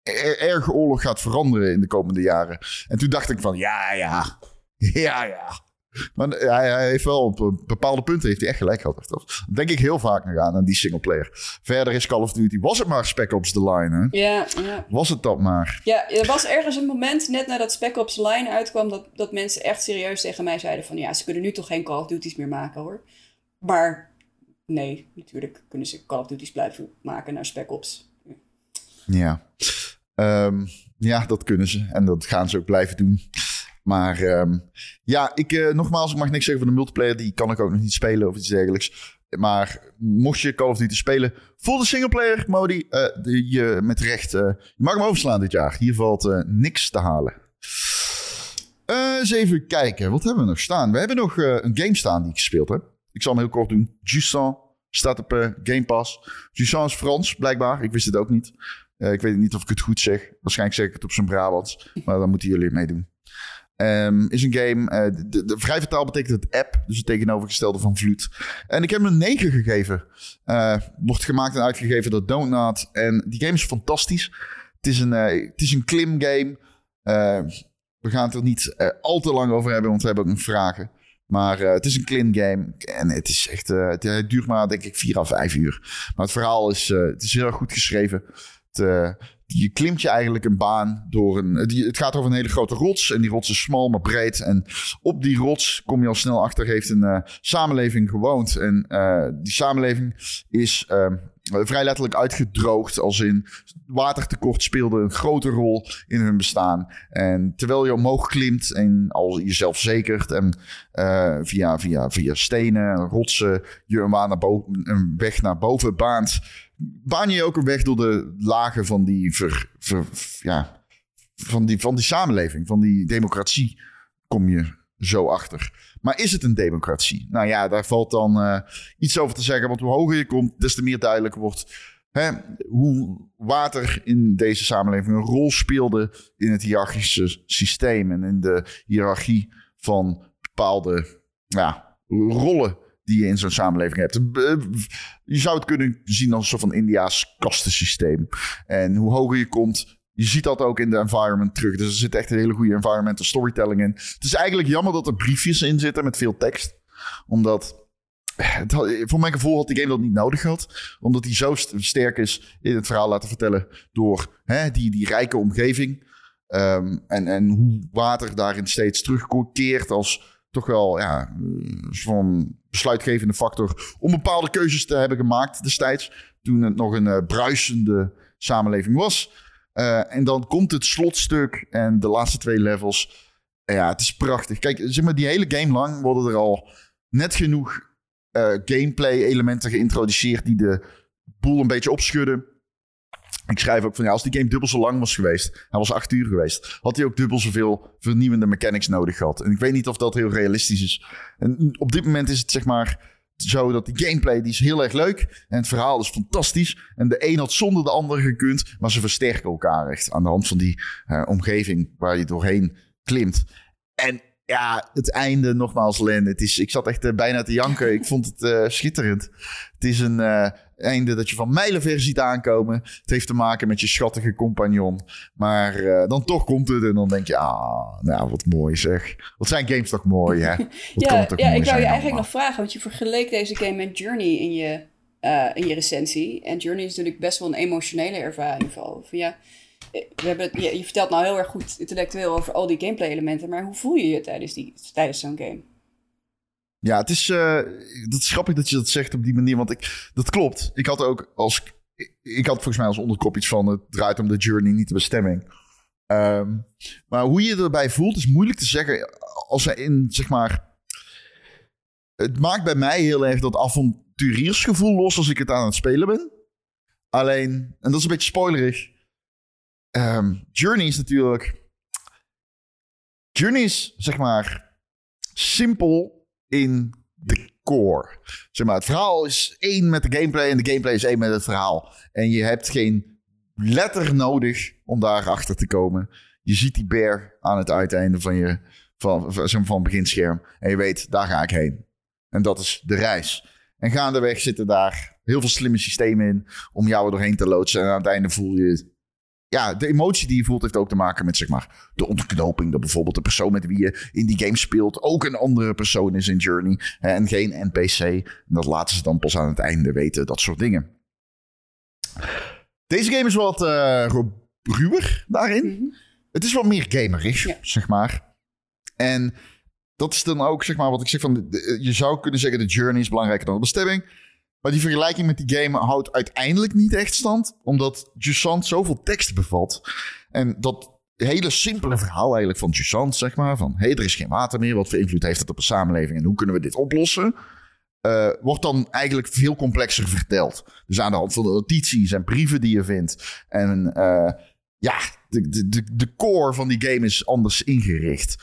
er, erg oorlog gaat veranderen in de komende jaren. En toen dacht ik van, ja, ja, ja, ja. Maar hij, hij heeft wel op bepaalde punten heeft hij echt gelijk gehad. Daar denk ik heel vaak nog aan, aan die singleplayer. Verder is Call of Duty, was het maar Spec Ops The Line, hè? Ja, ja. Was het dat maar? Ja, er was ergens een moment, net nadat Spec Ops The Line uitkwam, dat, dat mensen echt serieus tegen mij zeiden van, ja, ze kunnen nu toch geen Call of Duty's meer maken, hoor. Maar nee, natuurlijk kunnen ze Call of Duty's blijven maken naar Spec Ops. Ja. Ja. Um, ja, dat kunnen ze. En dat gaan ze ook blijven doen. Maar um, ja, ik uh, nogmaals, ik mag niks zeggen van de multiplayer. Die kan ik ook nog niet spelen of iets dergelijks. Maar mocht je Call of Duty spelen, voor de singleplayer modi, uh, de, je met recht, uh, je mag hem overslaan dit jaar. Hier valt uh, niks te halen. Uh, eens even kijken, wat hebben we nog staan? We hebben nog uh, een game staan die ik gespeeld heb. Ik zal hem heel kort doen. Jusant staat op uh, Game Pass. Jusant is Frans, blijkbaar. Ik wist het ook niet. Uh, ik weet niet of ik het goed zeg. Waarschijnlijk zeg ik het op zijn Brabants. Maar dan moeten jullie het meedoen. Um, is een game, uh, de, de, de vrij vertaal betekent het app, dus het tegenovergestelde van vloed. En ik heb hem een negen gegeven. Uh, wordt gemaakt en uitgegeven door Donut. En die game is fantastisch. Het is een, uh, het is een klimgame. Uh, we gaan het er niet uh, al te lang over hebben, want we hebben ook nog vragen. Maar uh, het is een klimgame en het is echt, uh, het, het duurt maar denk ik vier à vijf uur. Maar het verhaal is, uh, het is heel erg goed geschreven. Het, uh, je klimt je eigenlijk een baan door een... Die, het gaat over een hele grote rots. En die rots is smal, maar breed. En op die rots kom je al snel achter... heeft een uh, samenleving gewoond. En uh, die samenleving is... Uh, vrij letterlijk uitgedroogd, als in watertekort speelde een grote rol in hun bestaan. En terwijl je omhoog klimt en al jezelf zekert en uh, via, via, via stenen en rotsen je een, naar boven, een weg naar boven baant, baan je ook een weg door de lagen van die, ver, ver, ja, van die, van die samenleving, van die democratie kom je zo achter. Maar is het een democratie? Nou ja, daar valt dan uh, iets over te zeggen. Want hoe hoger je komt, des te meer duidelijk wordt... Hè, hoe water in deze samenleving een rol speelde... in het hiërarchische systeem en in de hiërarchie van bepaalde ja, rollen... die je in zo'n samenleving hebt. Je zou het kunnen zien als een soort van Indiaas kastensysteem. En hoe hoger je komt... Je ziet dat ook in de environment terug. Dus er zit echt een hele goede environmental storytelling in. Het is eigenlijk jammer dat er briefjes in zitten met veel tekst. Omdat... Het had, voor mijn gevoel had die game dat niet nodig gehad. Omdat hij zo sterk is in het verhaal laten vertellen... door hè, die, die rijke omgeving. Um, en, en hoe water daarin steeds terugkeert als... toch wel ja, zo'n besluitgevende factor... om bepaalde keuzes te hebben gemaakt destijds... toen het nog een uh, bruisende samenleving was... Uh, en dan komt het slotstuk en de laatste twee levels. Uh, ja, het is prachtig. Kijk, zeg maar, die hele game lang worden er al net genoeg uh, gameplay-elementen geïntroduceerd... die de boel een beetje opschudden. Ik schrijf ook van, ja, als die game dubbel zo lang was geweest... hij was acht uur geweest... had hij ook dubbel zoveel vernieuwende mechanics nodig gehad. En ik weet niet of dat heel realistisch is. En op dit moment is het, zeg maar... zo dat die gameplay, die is heel erg leuk. En het verhaal is fantastisch. En de een had zonder de ander gekund. Maar ze versterken elkaar echt aan de hand van die uh, omgeving waar je doorheen klimt. En ja, het einde nogmaals, Len. Het is, ik zat echt uh, bijna te janken. Ik vond het uh, schitterend. Het is een uh, einde dat je van mijlenver ziet aankomen. Het heeft te maken met je schattige compagnon. Maar uh, dan toch komt het en dan denk je... ah, nou, wat mooi zeg. Wat zijn games toch mooi, hè? Wat ja, kan het ook ja mooi ik wou je eigenlijk allemaal. nog vragen... want je vergeleek deze game met Journey in je, uh, in je recensie. En Journey is natuurlijk best wel een emotionele ervaring. Van, ja, we hebben het, je, je vertelt nou heel erg goed intellectueel over al die gameplay-elementen... maar hoe voel je je tijdens, die, tijdens zo'n game? Ja, het is, uh, dat is grappig dat je dat zegt op die manier, want ik, dat klopt. Ik had ook als, ik had volgens mij als onderkop iets van, het draait om de journey, niet de bestemming. Um, maar hoe je erbij voelt is moeilijk te zeggen. Als er in, zeg maar, het maakt bij mij heel erg dat avonturiersgevoel los als ik het aan het spelen ben. Alleen, en dat is een beetje spoilerig. Um, Journey is natuurlijk, Journey is, zeg maar, simpel. In de core. Zeg maar, het verhaal is één met de gameplay... en de gameplay is één met het verhaal. En je hebt geen letter nodig... om daarachter te komen. Je ziet die bear aan het uiteinde van je... van, van, van beginscherm. En je weet, daar ga ik heen. En dat is de reis. En gaandeweg zitten daar heel veel slimme systemen in... om jou er doorheen te loodsen. En aan het einde voel je... Ja, de emotie die je voelt heeft ook te maken met, zeg maar, de ontknoping. Dat bijvoorbeeld de persoon met wie je in die game speelt ook een andere persoon is in Journey. En geen N P C. En dat laten ze dan pas aan het einde weten. Dat soort dingen. Deze game is wat uh, ruwer daarin. Mm-hmm. Het is wat meer gamerig, ja. zeg maar. En dat is dan ook, zeg maar, wat ik zeg van... Je zou kunnen zeggen, de Journey is belangrijker dan de bestemming... Maar die vergelijking met die game houdt uiteindelijk niet echt stand. Omdat Jusant zoveel tekst bevat. En dat hele simpele verhaal eigenlijk van Jusant, zeg maar. Van, hé, hey, er is geen water meer. Wat voor invloed heeft dat op de samenleving? En hoe kunnen we dit oplossen? Uh, wordt dan eigenlijk veel complexer verteld. Dus aan de hand van de notities en brieven die je vindt. En uh, ja, de, de, de core van die game is anders ingericht.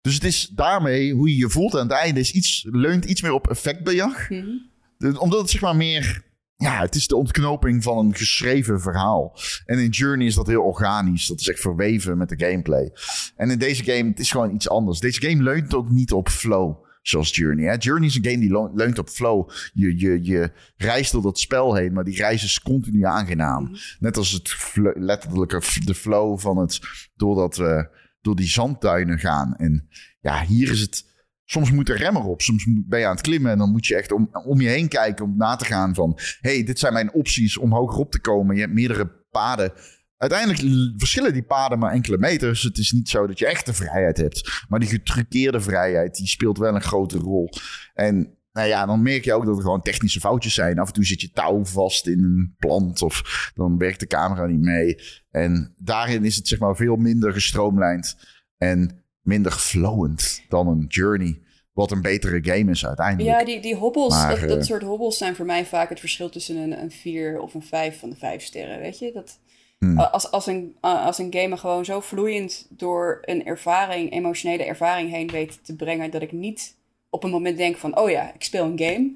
Dus het is daarmee, hoe je je voelt aan het einde... is iets, leunt iets meer op effectbejag. Mm-hmm. Omdat het, zeg maar, meer... Ja, het is de ontknoping van een geschreven verhaal. En in Journey is dat heel organisch. Dat is echt verweven met de gameplay. En in deze game, het is gewoon iets anders. Deze game leunt ook niet op flow, zoals Journey. Hè? Journey is een game die leunt op flow. Je, je, je reist door dat spel heen, maar die reis is continu aangenaam. Net als het fl- letterlijke de flow van het... doordat we uh, door die zandduinen gaan. En ja, hier is het... Soms moet er remmen op. Soms ben je aan het klimmen en dan moet je echt om, om je heen kijken... om na te gaan van... hé, hey, dit zijn mijn opties om hoger op te komen. Je hebt meerdere paden. Uiteindelijk verschillen die paden maar enkele meters. Het is niet zo dat je echte vrijheid hebt. Maar die getruckeerde vrijheid, die speelt wel een grote rol. En nou ja, dan merk je ook dat er gewoon technische foutjes zijn. Af en toe zit je touw vast in een plant of dan werkt de camera niet mee. En daarin is het zeg maar veel minder gestroomlijnd en minder flowend dan een Journey. Wat een betere game is uiteindelijk. Ja, die, die hobbels, maar, dat, dat soort hobbels zijn voor mij vaak het verschil tussen een, een vier of een vijf van de vijf sterren. Weet je, dat... Als, als, een, als een gamer gewoon zo vloeiend door een ervaring, emotionele ervaring heen weet te brengen, dat ik niet op een moment denk van, oh ja, ik speel een game,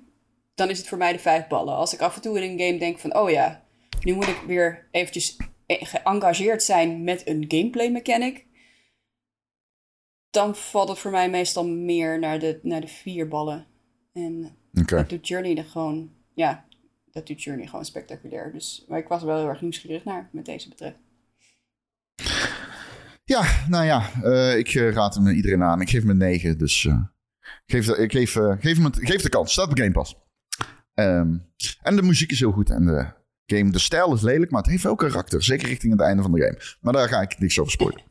dan is het voor mij de vijf ballen. Als ik af en toe in een game denk van, oh ja, nu moet ik weer eventjes geëngageerd zijn met een gameplay mechanic, dan valt het voor mij meestal meer naar de, naar de vier ballen. En okay. dat doet Journey er gewoon, ja... Dat doet Journey gewoon spectaculair. Dus, maar ik was er wel heel erg nieuwsgierig naar, met deze betreft. Ja, nou ja. Uh, ik uh, raad hem iedereen aan. Ik geef hem een negen. Dus uh, geef, ik geef, uh, geef, hem het, geef de kans. Staat op Game Pass. Um, en de muziek is heel goed. En de game, de stijl is lelijk, maar het heeft wel karakter. Zeker richting het einde van de game. Maar daar ga ik niks over spoilen.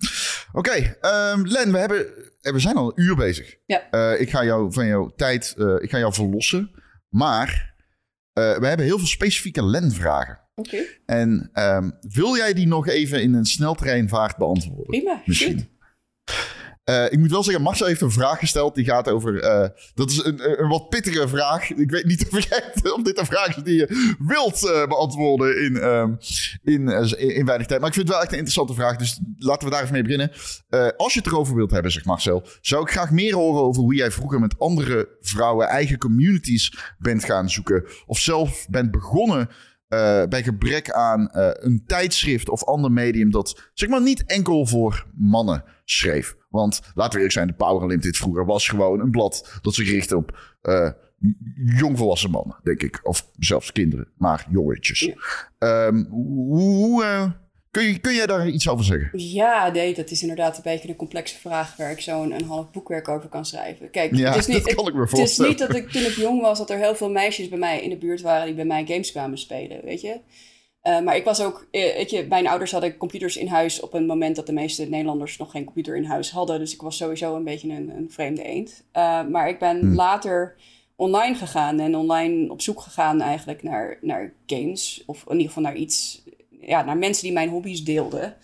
Oké, okay, um, Len, we, hebben, we zijn al een uur bezig. Ja. Uh, ik ga jou van jouw tijd... Uh, ik ga jou verlossen. Maar... Uh, we hebben heel veel specifieke Len-vragen. Oké. Okay. En um, wil jij die nog even in een sneltreinvaart beantwoorden? Prima, misschien. Uh, ik moet wel zeggen, Marcel heeft een vraag gesteld. Die gaat over... Uh, dat is een, een wat pittige vraag. Ik weet niet of, jij, of dit een vraag is die je wilt uh, beantwoorden in, um, in, uh, in weinig tijd. Maar ik vind het wel echt een interessante vraag. Dus laten we daar even mee beginnen. Uh, als je het erover wilt hebben, zegt Marcel, zou ik graag meer horen over hoe jij vroeger met andere vrouwen eigen communities bent gaan zoeken. Of zelf bent begonnen... Uh, bij gebrek aan uh, een tijdschrift of ander medium dat zeg maar niet enkel voor mannen schreef. Want laten we eerlijk zijn, de Power Limited vroeger was gewoon een blad dat zich richt op uh, jongvolwassen mannen, denk ik. Of zelfs kinderen, maar jongetjes. Ja. Um, hoe, uh, kun, je, kun jij daar iets over zeggen? Ja, nee, dat is inderdaad een beetje een complexe vraag waar ik zo'n een half boekwerk over kan schrijven. Kijk, ja, het is niet, dat kan ik me voorstellen. Het is niet dat ik toen ik jong was, dat er heel veel meisjes bij mij in de buurt waren die bij mij games kwamen spelen, weet je. Uh, maar ik was ook, weet je, mijn ouders hadden computers in huis op een moment dat de meeste Nederlanders nog geen computer in huis hadden. Dus ik was sowieso een beetje een, een vreemde eend. Uh, maar ik ben hmm. later online gegaan en online op zoek gegaan eigenlijk naar, naar games. Of in ieder geval naar iets, ja, naar mensen die mijn hobby's deelden.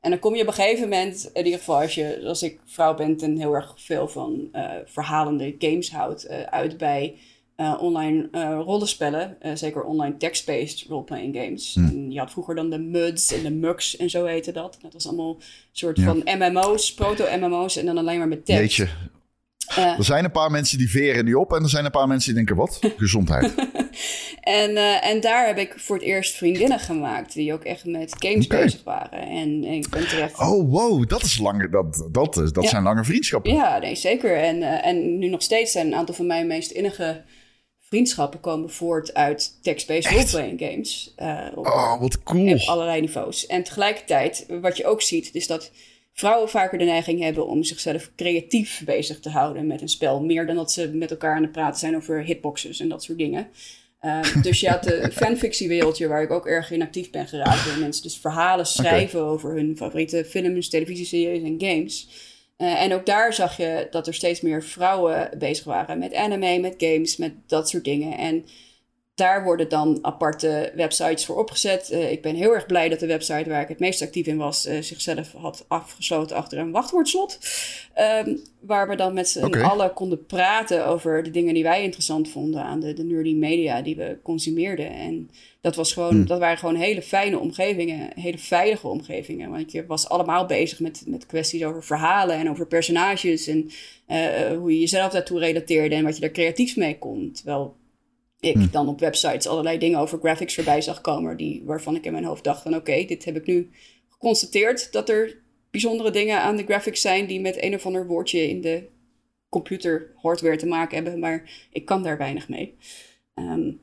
En dan kom je op een gegeven moment, in ieder geval als je, als ik vrouw ben en heel erg veel van uh, verhalende games houdt, uh, uit bij... Uh, online uh, rollenspellen, uh, zeker online text-based role-playing games. Mm. En je had vroeger dan de M U Ds en de M U Cs en zo heette dat. Dat was allemaal een soort ja. van M M O's, proto-M M O's en dan alleen maar met tekst. Jeetje. Uh, er zijn een paar mensen die veren die op en er zijn een paar mensen die denken, wat? Gezondheid. en, uh, en daar heb ik voor het eerst vriendinnen gemaakt die ook echt met games okay. bezig waren. En, en ik ben terecht... Oh, wow, dat, is lange, dat, dat, dat ja. zijn lange vriendschappen. Ja, nee, zeker. En, uh, en nu nog steeds zijn een aantal van mijn meest innige... vriendschappen komen voort uit text-based role-playing games. Uh, op, oh, wat cool. Op allerlei niveaus. En tegelijkertijd, wat je ook ziet, is dat vrouwen vaker de neiging hebben om zichzelf creatief bezig te houden met een spel. Meer dan dat ze met elkaar aan het praten zijn over hitboxes en dat soort dingen. Uh, dus je had de fanfictiewereldje waar ik ook erg in actief ben geraakt. Waar mensen dus verhalen schrijven okay. over hun favoriete films, televisieseries en games. Uh, en ook daar zag je dat er steeds meer vrouwen bezig waren met anime, met games, met dat soort dingen. En daar worden dan aparte websites voor opgezet. Uh, ik ben heel erg blij dat de website waar ik het meest actief in was... Uh, zichzelf had afgesloten achter een wachtwoordslot. Um, waar we dan met z'n okay. allen konden praten over de dingen die wij interessant vonden... aan de, de nerdy media die we consumeerden. En dat, was gewoon, hmm. dat waren gewoon hele fijne omgevingen, hele veilige omgevingen. Want je was allemaal bezig met, met kwesties over verhalen en over personages... en uh, hoe je jezelf daartoe relateerde en wat je daar creatiefs mee kon. Terwijl... ik dan op websites allerlei dingen over graphics voorbij zag komen... Die, waarvan ik in mijn hoofd dacht van oké, okay, dit heb ik nu geconstateerd... dat er bijzondere dingen aan de graphics zijn... die met een of ander woordje in de computer hardware te maken hebben... maar ik kan daar weinig mee. Um,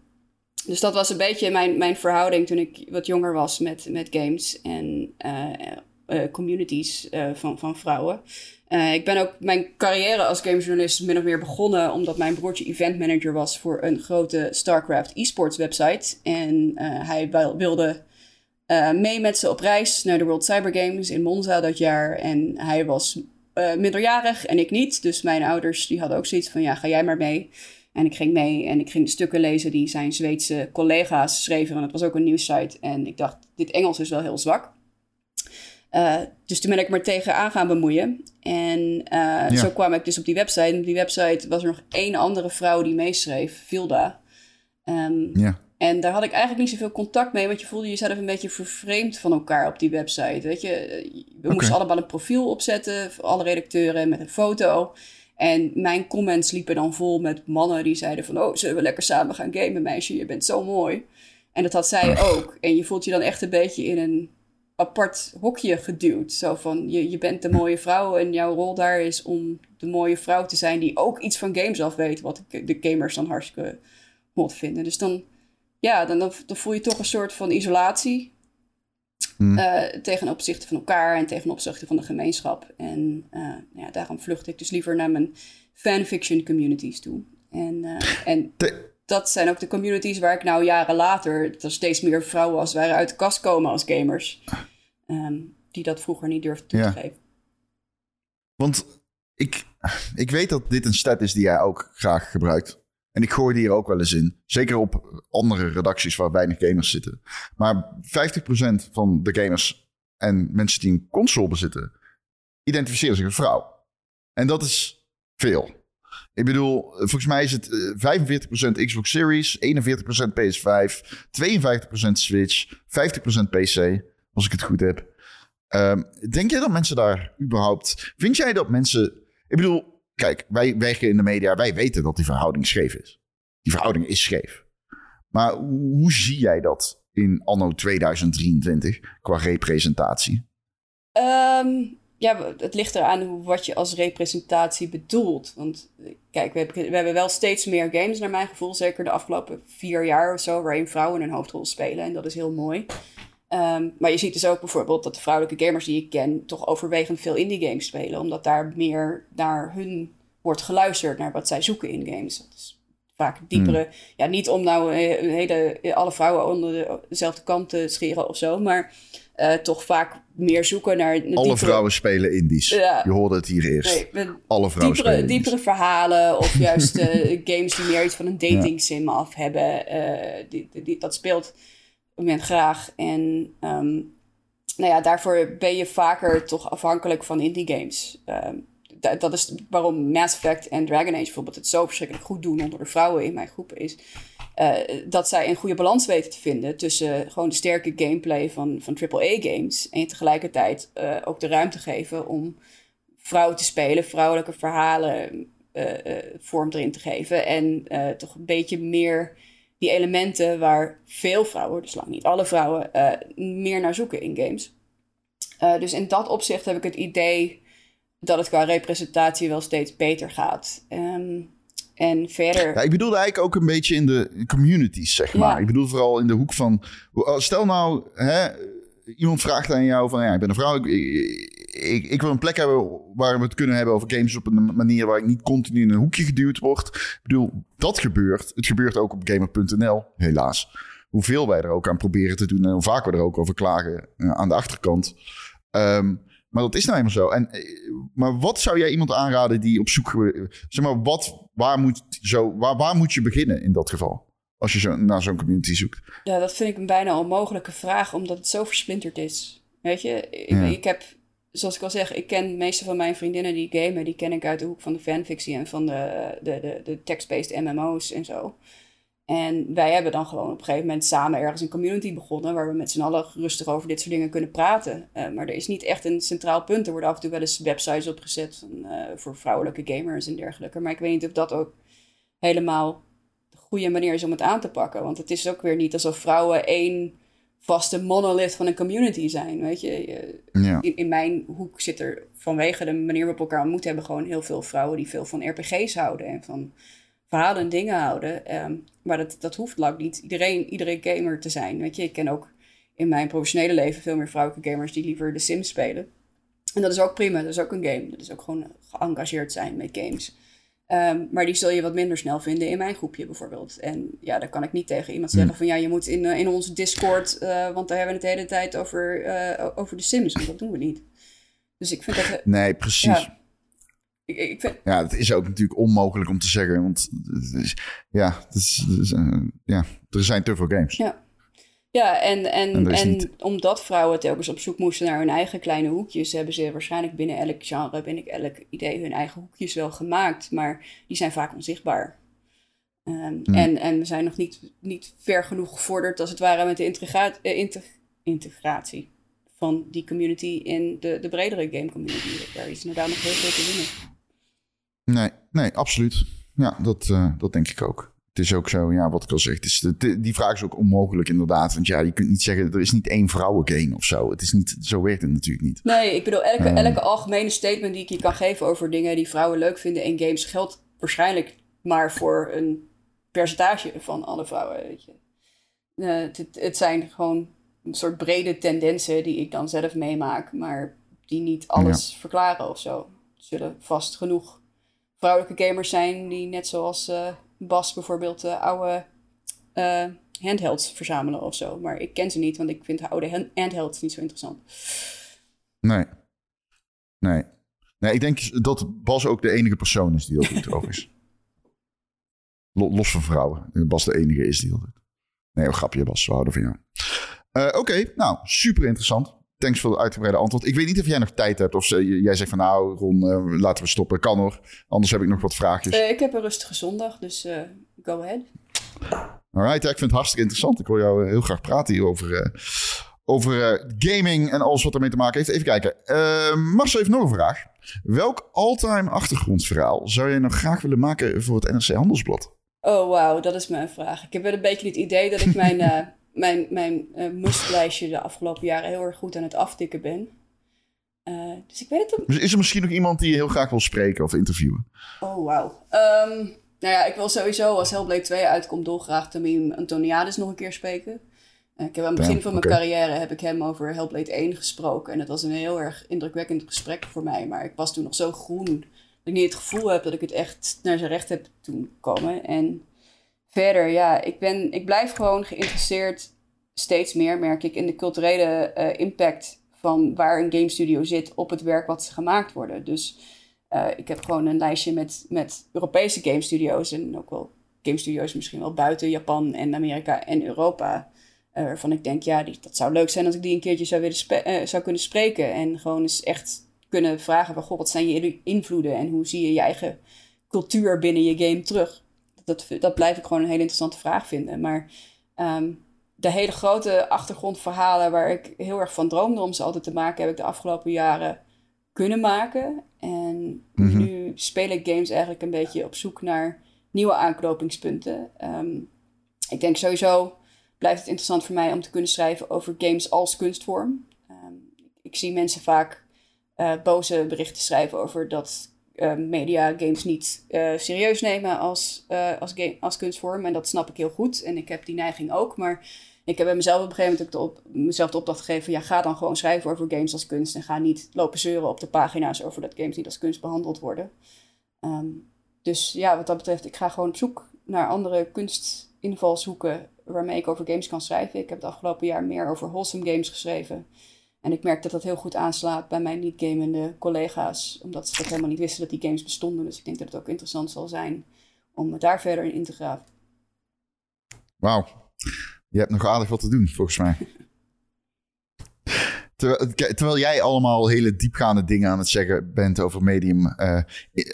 dus dat was een beetje mijn, mijn verhouding toen ik wat jonger was met, met games... en uh, uh, communities uh, van, van vrouwen... Uh, ik ben ook mijn carrière als gamejournalist min of meer begonnen... omdat mijn broertje eventmanager was voor een grote Starcraft e-sports website. En uh, hij wilde uh, mee met ze op reis naar de World Cyber Games in Monza dat jaar. En hij was uh, minderjarig en ik niet. Dus mijn ouders die hadden ook zoiets van, ja, ga jij maar mee. En ik ging mee en ik ging de stukken lezen die zijn Zweedse collega's schreven. Want het was ook een nieuwssite. En ik dacht, dit Engels is wel heel zwak. Uh, dus toen ben ik maar tegenaan gaan bemoeien. En uh, ja. zo kwam ik dus op die website. En op die website was er nog één andere vrouw die meeschreef, Vilda. Um, ja. En daar had ik eigenlijk niet zoveel contact mee. Want je voelde jezelf een beetje vervreemd van elkaar op die website. Weet je, we okay. moesten allemaal een profiel opzetten. Alle redacteuren met een foto. En mijn comments liepen dan vol met mannen die zeiden van... oh, zullen we lekker samen gaan gamen, meisje? Je bent zo mooi. En dat had zij ook. En je voelt je dan echt een beetje in een apart hokje geduwd. Zo van, je, je bent de mooie vrouw en jouw rol daar is om de mooie vrouw te zijn... die ook iets van games af weet, wat de gamers dan hartstikke hot vinden. Dus dan, ja, dan, dan voel je toch een soort van isolatie... Mm. Uh, tegen opzichte van elkaar en tegen opzichte van de gemeenschap. En uh, ja, daarom vlucht ik dus liever naar mijn fanfiction communities toe. En, uh, en de... dat zijn ook de communities waar ik nou jaren later... dat er steeds meer vrouwen als het ware uit de kast komen als gamers. Um, die dat vroeger niet durfden toe ja. te geven. Want ik, ik weet dat dit een stat is die jij ook graag gebruikt. En ik gooi die hier ook wel eens in. Zeker op andere redacties waar weinig gamers zitten. Maar vijftig procent van de gamers en mensen die een console bezitten... identificeren zich als vrouw. En dat is veel. Ik bedoel, volgens mij is het vijfenveertig procent Xbox Series... eenenveertig procent P S vijf, tweeënvijftig procent Switch, vijftig procent P C, als ik het goed heb. Um, denk jij dat mensen daar überhaupt... Vind jij dat mensen... Ik bedoel... Kijk, wij werken in de media. Wij weten dat die verhouding scheef is. Die verhouding is scheef. Maar hoe zie jij dat in anno tweeduizend drieëntwintig qua representatie? Um, ja, het ligt eraan wat je als representatie bedoelt. Want kijk, we hebben, we hebben wel steeds meer games naar mijn gevoel. Zeker de afgelopen vier jaar of zo. Waarin vrouwen een hoofdrol spelen. En dat is heel mooi. Um, maar je ziet dus ook bijvoorbeeld dat de vrouwelijke gamers die ik ken... toch overwegend veel indie games spelen. Omdat daar meer naar hun wordt geluisterd, naar wat zij zoeken in games. Dat is vaak diepere... Mm. Ja, niet om nou een hele, alle vrouwen onder de, dezelfde kant te scheren of zo. Maar uh, toch vaak meer zoeken naar... Alle diepere... vrouwen spelen indies. Ja. Je hoorde het hier eerst. Nee, alle vrouwen diepere, spelen diepere verhalen of juist uh, games die meer iets van een dating sim af hebben. Uh, die, die, die, dat speelt... moment graag. En um, nou ja, daarvoor ben je vaker toch afhankelijk van indie games. Um, d- dat is waarom Mass Effect en Dragon Age bijvoorbeeld het zo verschrikkelijk goed doen onder de vrouwen in mijn groepen is. Uh, dat zij een goede balans weten te vinden tussen gewoon de sterke gameplay van, van triple A games en tegelijkertijd uh, ook de ruimte geven om vrouwen te spelen, vrouwelijke verhalen uh, uh, vorm erin te geven en uh, toch een beetje meer... die elementen waar veel vrouwen, dus lang niet alle vrouwen, uh, meer naar zoeken in games. Uh, dus in dat opzicht heb ik het idee dat het qua representatie wel steeds beter gaat. Um, en verder... Ja, ik bedoelde eigenlijk ook een beetje in de communities, zeg maar. Ja. Ik bedoel vooral in de hoek van... Stel nou, hè, iemand vraagt aan jou van... ja, ik ben een vrouw, ik, ik, ik wil een plek hebben waar we het kunnen hebben over games... op een manier waar ik niet continu in een hoekje geduwd word. Ik bedoel... Dat gebeurt. Het gebeurt ook op gamer punt n l, helaas. Hoeveel wij er ook aan proberen te doen... en hoe vaak we er ook over klagen uh, aan de achterkant. Um, maar dat is nou eenmaal zo. En, maar wat zou jij iemand aanraden die op zoek... Zeg maar, wat, waar, moet, zo, waar, waar moet je beginnen in dat geval? Als je zo, naar zo'n community zoekt. Ja, dat vind ik een bijna onmogelijke vraag... omdat het zo versplinterd is. Weet je, ik, ja. ik heb... Zoals ik al zeg, ik ken de meeste van mijn vriendinnen die gamen... die ken ik uit de hoek van de fanfictie en van de, de, de, de text-based M M O's en zo. En wij hebben dan gewoon op een gegeven moment samen ergens een community begonnen... waar we met z'n allen rustig over dit soort dingen kunnen praten. Uh, maar er is niet echt een centraal punt. Er worden af en toe wel eens websites opgezet van, uh, voor vrouwelijke gamers en dergelijke. Maar ik weet niet of dat ook helemaal de goede manier is om het aan te pakken. Want het is ook weer niet alsof vrouwen één... vaste monolith van een community zijn, weet je. je ja. in, in mijn hoek zit er vanwege de manier waarop we elkaar ontmoet hebben... gewoon heel veel vrouwen die veel van R P G's houden... en van verhalen en dingen houden. Um, maar dat, dat hoeft lang niet iedereen, iedereen gamer te zijn, weet je. Ik ken ook in mijn professionele leven veel meer vrouwelijke gamers... die liever The Sims spelen. En dat is ook prima, dat is ook een game. Dat is ook gewoon geëngageerd zijn met games. Um, maar die zul je wat minder snel vinden in mijn groepje bijvoorbeeld. En ja, daar kan ik niet tegen iemand zeggen van... ja, je moet in, uh, in onze Discord... Uh, want daar hebben we het de hele tijd over, uh, over de Sims. En dat doen we niet. Dus ik vind dat... Nee, precies. Ja, ik, ik vind... ja, het is ook natuurlijk onmogelijk om te zeggen. Want het is, ja, het is, het is, uh, ja, er zijn te veel games. Ja, ja en, en, en, en niet... omdat vrouwen telkens op zoek moesten naar hun eigen kleine hoekjes... hebben ze waarschijnlijk binnen elk genre, binnen elk idee... hun eigen hoekjes wel gemaakt. Maar die zijn vaak onzichtbaar. Um, hmm. en, en we zijn nog niet, niet ver genoeg gevorderd als het ware... met de integra- uh, integ- integratie van die community in de, de bredere game community. Daar is inderdaad nog heel veel te winnen. Nee, nee, absoluut. Ja, dat, uh, dat denk ik ook. Het is ook zo, ja, wat ik al zeg. Het is, de, die vraag is ook onmogelijk inderdaad. Want ja, je kunt niet zeggen, er is niet één vrouwengame of zo. Het is niet, zo werkt het natuurlijk niet. Nee, ik bedoel, elke, uh, elke algemene statement die ik je kan geven over dingen die vrouwen leuk vinden in games... geldt waarschijnlijk maar voor een percentage van alle vrouwen, weet je. Uh, het, het zijn gewoon een soort brede tendensen die ik dan zelf meemaak... maar die niet alles ja. verklaren of zo. Zullen vast genoeg vrouwelijke gamers zijn die net zoals... Uh, Bas bijvoorbeeld uh, oude uh, handhelds verzamelen of zo. Maar ik ken ze niet, want ik vind oude handhelds niet zo interessant. Nee. Nee. Nee, ik denk dat Bas ook de enige persoon is die dat doet, overigens. Los van vrouwen. Bas de enige is die dat doet. Nee, oh, grapje Bas, we houden van jou. Uh, Oké, okay, nou, super interessant. Thanks voor het uitgebreide antwoord. Ik weet niet of jij nog tijd hebt of jij zegt van nou Ron, uh, laten we stoppen. Kan hoor. Anders heb ik nog wat vraagjes. Uh, ik heb een rustige zondag, dus uh, go ahead. Alright, ja, ik vind het hartstikke interessant. Ik wil jou uh, heel graag praten hier over, uh, over uh, gaming en alles wat ermee te maken heeft. Even kijken. Uh, Marcel heeft nog een vraag. Welk all-time achtergrondverhaal zou jij nog graag willen maken voor het N R C Handelsblad? Oh wauw, dat is mijn vraag. Ik heb wel een beetje het idee dat ik mijn... Uh, Mijn, mijn uh, mustlijstje de afgelopen jaren heel erg goed aan het aftikken ben. Uh, dus ik weet het ook... Is er misschien nog iemand die je heel graag wil spreken of interviewen? Oh, wauw. Um, nou ja, ik wil sowieso als Hellblade twee uitkomt dolgraag Tamim Antoniadis nog een keer spreken. Uh, ik heb aan het begin ja, van mijn okay. carrière heb ik hem over Hellblade één gesproken. En dat was een heel erg indrukwekkend gesprek voor mij. Maar ik was toen nog zo groen dat ik niet het gevoel heb dat ik het echt naar zijn recht heb toen komen. En... Verder, ja, ik, ben, ik blijf gewoon geïnteresseerd, steeds meer merk ik, in de culturele uh, impact van waar een game studio zit op het werk wat gemaakt worden. Dus uh, ik heb gewoon een lijstje met, met Europese game studio's en ook wel game studio's misschien wel buiten Japan en Amerika en Europa. Uh, waarvan ik denk, ja, die, dat zou leuk zijn als ik die een keertje zou, willen spe- uh, zou kunnen spreken. En gewoon eens echt kunnen vragen van, goh, wat zijn je invloeden en hoe zie je je eigen cultuur binnen je game terug? Dat, dat blijf ik gewoon een hele interessante vraag vinden. Maar um, de hele grote achtergrondverhalen waar ik heel erg van droomde om ze altijd te maken, heb ik de afgelopen jaren kunnen maken. En mm-hmm. nu speel ik games eigenlijk een beetje op zoek naar nieuwe aanknopingspunten. Um, ik denk sowieso blijft het interessant voor mij om te kunnen schrijven over games als kunstvorm. Um, ik zie mensen vaak uh, boze berichten schrijven over dat... Uh, media games niet uh, serieus nemen als, uh, als, game, als kunstvorm. En dat snap ik heel goed. En ik heb die neiging ook. Maar ik heb bij mezelf op een gegeven moment ook de op, mezelf de opdracht gegeven... ja, ga dan gewoon schrijven over games als kunst... en ga niet lopen zeuren op de pagina's over dat games niet als kunst behandeld worden. Um, dus ja, wat dat betreft, ik ga gewoon op zoek naar andere kunstinvalshoeken... waarmee ik over games kan schrijven. Ik heb het afgelopen jaar meer over wholesome games geschreven... En ik merk dat dat heel goed aanslaat bij mijn niet-gamende collega's. Omdat ze dat helemaal niet wisten dat die games bestonden. Dus ik denk dat het ook interessant zal zijn om daar verder in te graven. Wauw. Je hebt nog aardig wat te doen, volgens mij. Terwijl, terwijl jij allemaal hele diepgaande dingen aan het zeggen bent over medium uh,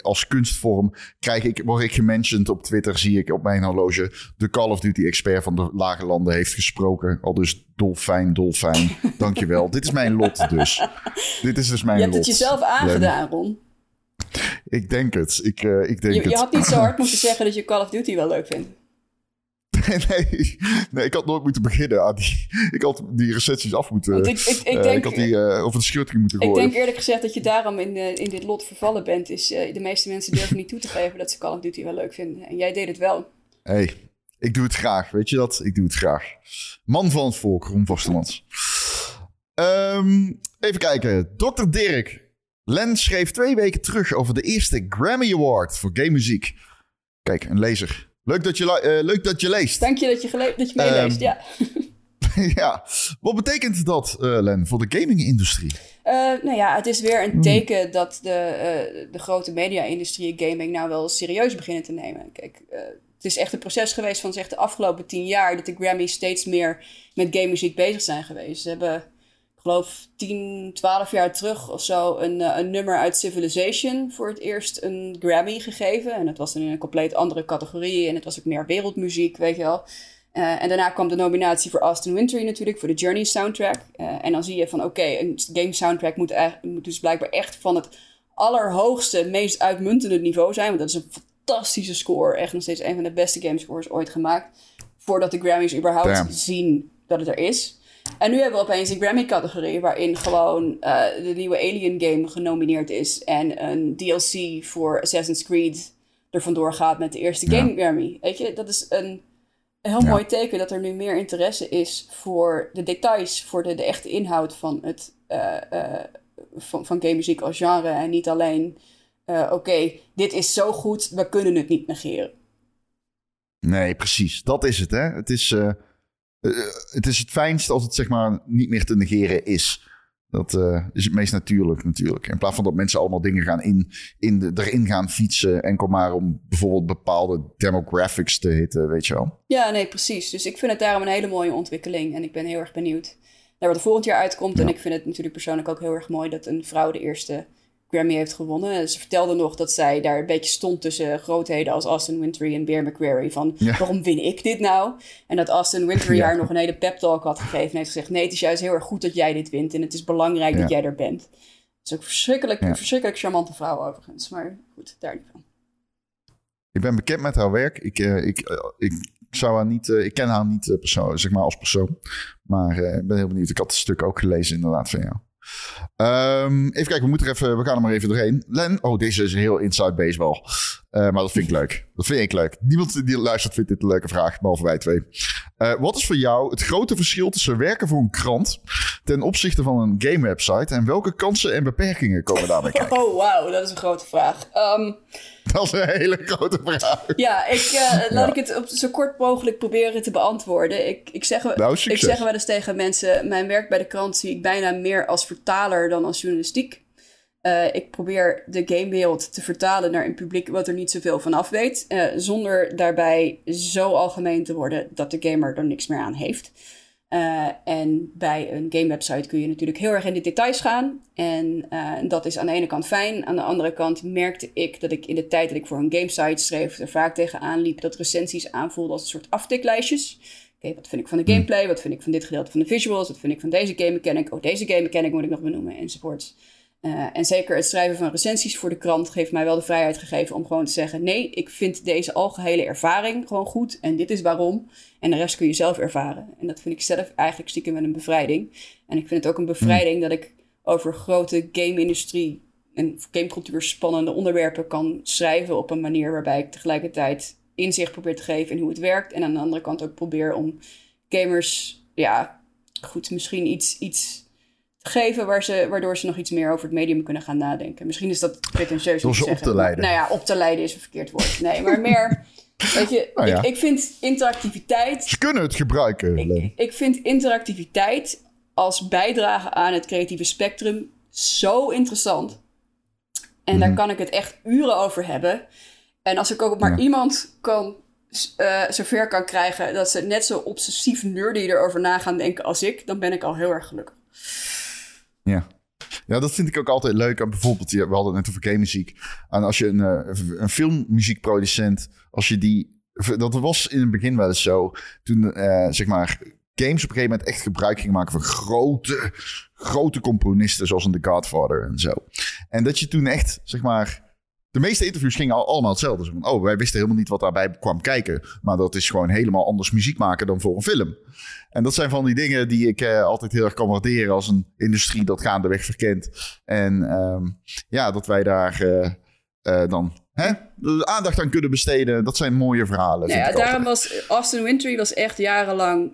als kunstvorm, krijg ik, word ik gementioned op Twitter, zie ik op mijn horloge, de Call of Duty expert van de Lage Landen heeft gesproken. Al dus dolfijn, dolfijn, dankjewel. Dit is mijn lot dus. Dit is dus mijn lot. Je hebt lot. Het jezelf aangedaan, Ron. Ik denk het. Ik, uh, ik denk je, je het. had niet zo hard moeten zeggen dat je Call of Duty wel leuk vindt. Nee, nee, ik had nooit moeten beginnen aan die... Ik had die recensies af moeten... Ik, ik, ik, denk, uh, ik had die uh, over de schutting moeten gooien. Ik denk eerlijk gezegd dat je daarom in, uh, in dit lot vervallen bent. Is, uh, de meeste mensen durven niet toe te geven dat ze Call of Duty wel leuk vinden. En jij deed het wel. Hé, hey, ik doe het graag. Weet je dat? Ik doe het graag. Man van het volk, Ron Vostermans. Um, even kijken. dokter Dirk Len schreef twee weken terug over de eerste Grammy Award voor gamemuziek. Kijk, een lezer. Leuk dat je, uh, leuk dat je leest. Dank je dat je, gele- dat je meeleest, um, ja. Ja. Wat betekent dat, uh, Len, voor de gaming-industrie? Uh, nou ja, het is weer een teken dat de, uh, de grote media-industrie gaming nou wel serieus beginnen te nemen. Kijk, uh, het is echt een proces geweest van zeg, de afgelopen tien jaar... dat de Grammys steeds meer met gamemuziek bezig zijn geweest. Ze hebben, ik geloof, tien, twaalf jaar terug of zo... een, uh, een nummer uit Civilization voor het eerst een Grammy gegeven. En dat was dan in een compleet andere categorie. En het was ook meer wereldmuziek, weet je wel... Uh, en daarna kwam de nominatie voor Austin Wintory natuurlijk, voor de Journey soundtrack. Uh, en dan zie je van oké, okay, een game soundtrack moet, e- moet dus blijkbaar echt van het allerhoogste, meest uitmuntende niveau zijn. Want dat is een fantastische score. Echt nog steeds een van de beste gamescores ooit gemaakt. Voordat de Grammys überhaupt Damn. zien dat het er is. En nu hebben we opeens een Grammy-categorie waarin gewoon uh, de nieuwe Alien game genomineerd is. En een D L C voor Assassin's Creed er vandoor gaat met de eerste ja. game Grammy. Weet je, dat is een... Een heel ja. mooi teken dat er nu meer interesse is voor de details, voor de, de echte inhoud van, het, uh, uh, van, van gamemuziek als genre. En niet alleen, uh, oké, okay, dit is zo goed, we kunnen het niet negeren. Nee, precies. Dat is het, hè. Het is, uh, uh, het is het fijnst als het, zeg maar, niet meer te negeren is. Dat uh, is het meest natuurlijk, natuurlijk. In plaats van dat mensen allemaal dingen gaan in, in de, erin gaan fietsen... enkel maar om bijvoorbeeld bepaalde demographics te hitten, weet je wel. Ja, nee, precies. Dus ik vind het daarom een hele mooie ontwikkeling. En ik ben heel erg benieuwd naar wat er volgend jaar uitkomt. Ja. En ik vind het natuurlijk persoonlijk ook heel erg mooi... dat een vrouw de eerste Grammy heeft gewonnen. Ze vertelde nog dat zij daar een beetje stond tussen grootheden... als Austin Wintory en Bear McQuarrie. Van, ja. waarom win ik dit nou? En dat Austin Wintory ja. haar nog een hele pep talk had gegeven... en heeft gezegd, nee, het is juist heel erg goed dat jij dit wint... en het is belangrijk ja. dat jij er bent. Het is ook verschrikkelijk, ja. een verschrikkelijk charmante vrouw overigens. Maar goed, daar niet van. Ik ben bekend met haar werk. Ik, uh, ik, uh, ik, zou haar niet, uh, ik ken haar niet uh, persoon, zeg maar als persoon. Maar uh, ik ben heel benieuwd. Ik had het stuk ook gelezen inderdaad van jou. Um, even kijken, we moeten er even, we gaan er maar even doorheen. Len, oh, deze is een heel inside baseball. Uh, maar dat vind ik leuk. Dat vind ik leuk. Niemand die luistert vindt dit een leuke vraag, behalve wij twee. Uh, wat is voor jou het grote verschil tussen werken voor een krant ten opzichte van een gamewebsite en welke kansen en beperkingen komen daarbij kijken? Oh, wauw, dat is een grote vraag. Um, dat is een hele grote vraag. Ja, ik, uh, laat ja. ik het op zo kort mogelijk proberen te beantwoorden. Ik, ik, zeg, nou, ik zeg wel eens tegen mensen, mijn werk bij de krant zie ik bijna meer als vertaler dan als journalistiek. Uh, ik probeer de gamewereld te vertalen naar een publiek wat er niet zoveel van af weet. Uh, zonder daarbij zo algemeen te worden dat de gamer er niks meer aan heeft. Uh, en bij een gamewebsite kun je natuurlijk heel erg in de details gaan. En uh, dat is aan de ene kant fijn. Aan de andere kant merkte ik dat ik in de tijd dat ik voor een gamesite schreef... er vaak tegenaan liep dat recensies aanvoelden als een soort aftiklijstjes... Okay, wat vind ik van de gameplay? Wat vind ik van dit gedeelte van de visuals? Wat vind ik van deze game mechanic? Oh, deze game mechanic moet ik nog benoemen, enzovoorts. Uh, en zeker het schrijven van recensies voor de krant geeft mij wel de vrijheid gegeven om gewoon te zeggen... nee, ik vind deze algehele ervaring gewoon goed en dit is waarom. En de rest kun je zelf ervaren. En dat vind ik zelf eigenlijk stiekem met een bevrijding. En ik vind het ook een bevrijding dat ik over grote game-industrie en gamecultuur spannende onderwerpen kan schrijven... op een manier waarbij ik tegelijkertijd inzicht probeer te geven in hoe het werkt. En aan de andere kant ook probeer om gamers, ja, goed, misschien iets... iets geven waar ze, waardoor ze nog iets meer over het medium kunnen gaan nadenken. Misschien is dat pretentieus om te zeggen. Door ze op te leiden. Nou ja, op te leiden is een verkeerd woord. Nee, maar meer... weet je, nou ja. ik, ik vind interactiviteit... Ze kunnen het gebruiken. Ik, ik vind interactiviteit als bijdrage aan het creatieve spectrum zo interessant. En mm. daar kan ik het echt uren over hebben. En als ik ook maar ja. iemand kan... Uh, zover kan krijgen dat ze net zo obsessief nerdy erover na gaan denken als ik... dan ben ik al heel erg gelukkig. Ja. ja, dat vind ik ook altijd leuk. En bijvoorbeeld, we hadden het net over gamemuziek. En als je een, een filmmuziekproducent, als je die... Dat was in het begin wel eens zo. Toen, uh, zeg maar, games op een gegeven moment echt gebruik gingen maken van grote, grote componisten, zoals in The Godfather en zo. En dat je toen echt, zeg maar... De meeste interviews gingen allemaal hetzelfde. Van, oh, wij wisten helemaal niet wat daarbij kwam kijken. Maar dat is gewoon helemaal anders muziek maken dan voor een film. En dat zijn van die dingen die ik eh, altijd heel erg kan waarderen... als een industrie dat gaandeweg verkent. En um, ja, dat wij daar uh, uh, dan hè, aandacht aan kunnen besteden. Dat zijn mooie verhalen. Ja, ja, daarom was Austin Wintory was echt jarenlang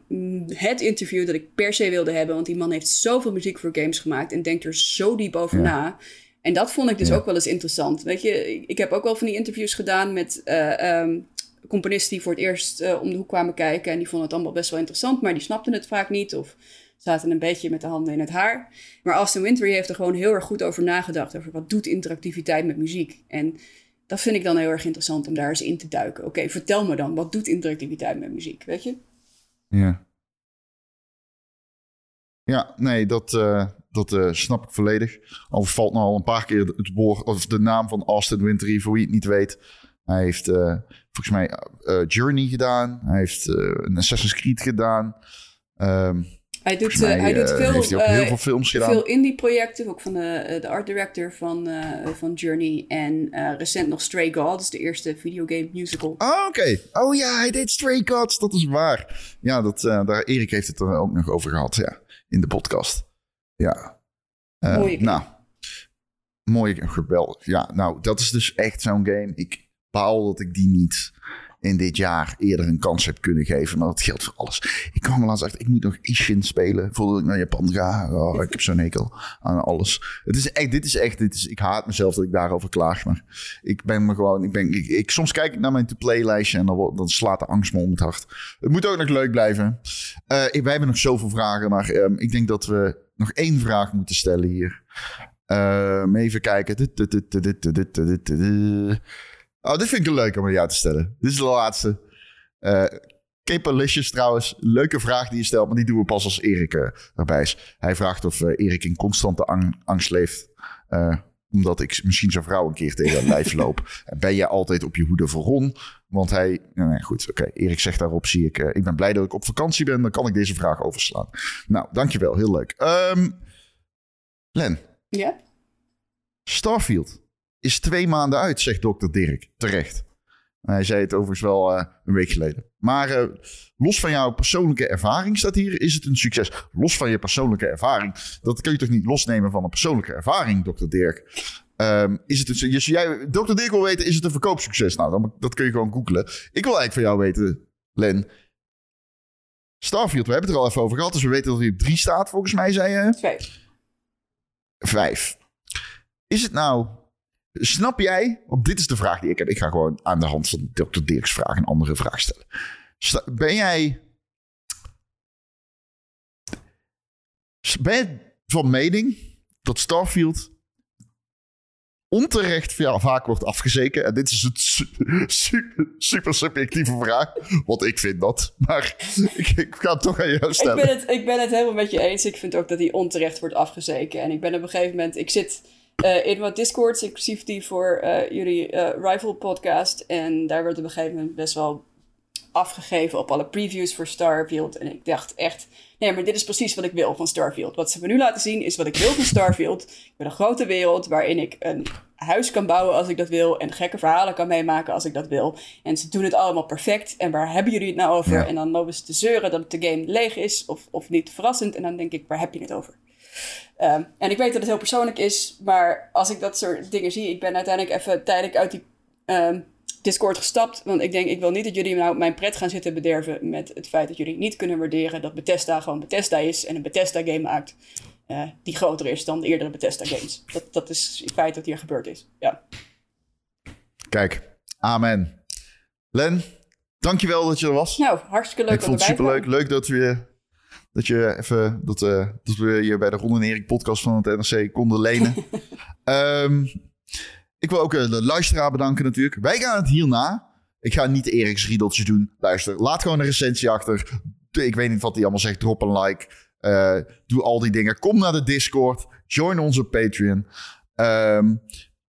het interview dat ik per se wilde hebben. Want die man heeft zoveel muziek voor games gemaakt... en denkt er zo diep over ja. na... En dat vond ik dus ja. ook wel eens interessant. Weet je, ik heb ook wel van die interviews gedaan met uh, um, componisten die voor het eerst uh, om de hoek kwamen kijken. En die vonden het allemaal best wel interessant, maar die snapten het vaak niet. Of zaten een beetje met de handen in het haar. Maar Austin Wintory heeft er gewoon heel erg goed over nagedacht. Over wat doet interactiviteit met muziek? En dat vind ik dan heel erg interessant om daar eens in te duiken. Oké, okay, vertel me dan, wat doet interactiviteit met muziek? Weet je? Ja. Ja, nee, dat... Uh... Dat uh, snap ik volledig. Al valt nou al een paar keer het woord, of de naam van Austin Wintory, voor wie het niet weet. Hij heeft uh, volgens mij uh, Journey gedaan. Hij heeft uh, een Assassin's Creed gedaan. Um, hij doet, mij, uh, hij doet veel, heeft hij ook heel uh, veel films gedaan. Veel indie projecten, ook van de, de art director van, uh, van Journey. En uh, recent nog Stray Gods, de eerste videogame musical. Ah, oké. Okay. Oh ja, hij deed Stray Gods, dat is waar. Ja, dat, uh, daar, Erik heeft het er ook nog over gehad, ja, in de podcast. Ja, uh, mooie nou, mooi en geweldig. Ja, nou, dat is dus echt zo'n game. Ik baal dat ik die niet in dit jaar eerder een kans heb kunnen geven. Maar dat geldt voor alles. Ik kwam laatst achter, ik moet nog Ishin spelen voordat ik naar Japan ga. Oh, ik heb zo'n hekel aan alles. Het is echt, dit is echt, dit is, ik haat mezelf dat ik daarover klaag. Maar ik ben me gewoon, ik ben, ik, ik, soms kijk ik naar mijn to-play lijstje en dan, dan slaat de angst me om het hart. Het moet ook nog leuk blijven. Uh, wij hebben nog zoveel vragen, maar um, ik denk dat we nog één vraag moeten stellen hier. Um, even kijken. Oh, dit vind ik leuk om aan jou te stellen. Dit is de laatste. Uh, Capalicious trouwens. Leuke vraag die je stelt, maar die doen we pas als Erik uh, erbij is. Hij vraagt of uh, Erik in constante ang- angst leeft. Uh, omdat ik misschien zo'n vrouw een keer tegen het lijf loop. Ben jij altijd op je hoede voor Ron? Want hij... Nee, goed, oké. Okay. Erik zegt daarop, zie ik... Uh, ik ben blij dat ik op vakantie ben. Dan kan ik deze vraag overslaan. Nou, dankjewel. Heel leuk. Um, Len. Ja? Starfield is twee maanden uit, zegt dokter Dirk. Terecht. Hij zei het overigens wel uh, een week geleden. Maar uh, los van jouw persoonlijke ervaring staat hier, is het een succes. Los van je persoonlijke ervaring. Dat kun je toch niet losnemen van een persoonlijke ervaring, dokter Dirk. Um, is het een, dus jij, dokter Dirk wil weten, is het een verkoopsucces? Nou, dan, dat kun je gewoon googlen. Ik wil eigenlijk van jou weten, Len. Starfield, we hebben het er al even over gehad. Dus we weten dat hij op drie staat, volgens mij, zei je. Vijf. Vijf. Is het nou... Snap jij, want dit is de vraag die ik heb. Ik ga gewoon aan de hand van dokter Dirks vraag een andere vraag stellen. Ben jij... Ben jij van mening dat Starfield onterecht ja, vaak wordt afgezeken? En dit is een su- su- super subjectieve vraag, want ik vind dat. Maar ik, ik ga het toch aan jou stellen. Ik ben, het, ik ben het helemaal met je eens. Ik vind ook dat die onterecht wordt afgezeken. En ik ben op een gegeven moment... Ik zit... Uh, in wat Discords, inclusief die voor uh, jullie uh, Rival podcast. En daar werd op een gegeven moment best wel afgegeven op alle previews voor Starfield. En ik dacht echt, nee, maar dit is precies wat ik wil van Starfield. Wat ze me nu laten zien is wat ik wil van Starfield. Ik wil een grote wereld waarin ik een huis kan bouwen als ik dat wil. En gekke verhalen kan meemaken als ik dat wil. En ze doen het allemaal perfect. En waar hebben jullie het nou over? Ja. En dan lopen ze te zeuren dat de game leeg is of, of niet verrassend. En dan denk ik, waar heb je het over? Um, en ik weet dat het heel persoonlijk is, maar als ik dat soort dingen zie, ik ben uiteindelijk even tijdelijk uit die um, Discord gestapt, want ik denk, ik wil niet dat jullie nou mijn pret gaan zitten bederven met het feit dat jullie niet kunnen waarderen dat Bethesda gewoon Bethesda is en een Bethesda game maakt uh, die groter is dan de eerdere Bethesda games. Dat, dat is in feite wat hier gebeurd is. Ja. Kijk, amen. Len, dankjewel dat je er was. Nou, hartstikke leuk. Ik vond het superleuk. Leuk dat we je... Dat, je even, dat, uh, dat we je bij de Ron en Erik podcast van het N R C konden lenen. um, ik wil ook uh, de luisteraar bedanken natuurlijk. Wij gaan het hierna. Ik ga niet Eriks riedeltjes doen. Luister, laat gewoon een recensie achter. Ik weet niet wat hij allemaal zegt. Drop een like. Uh, doe al die dingen. Kom naar de Discord. Join onze Patreon. Um,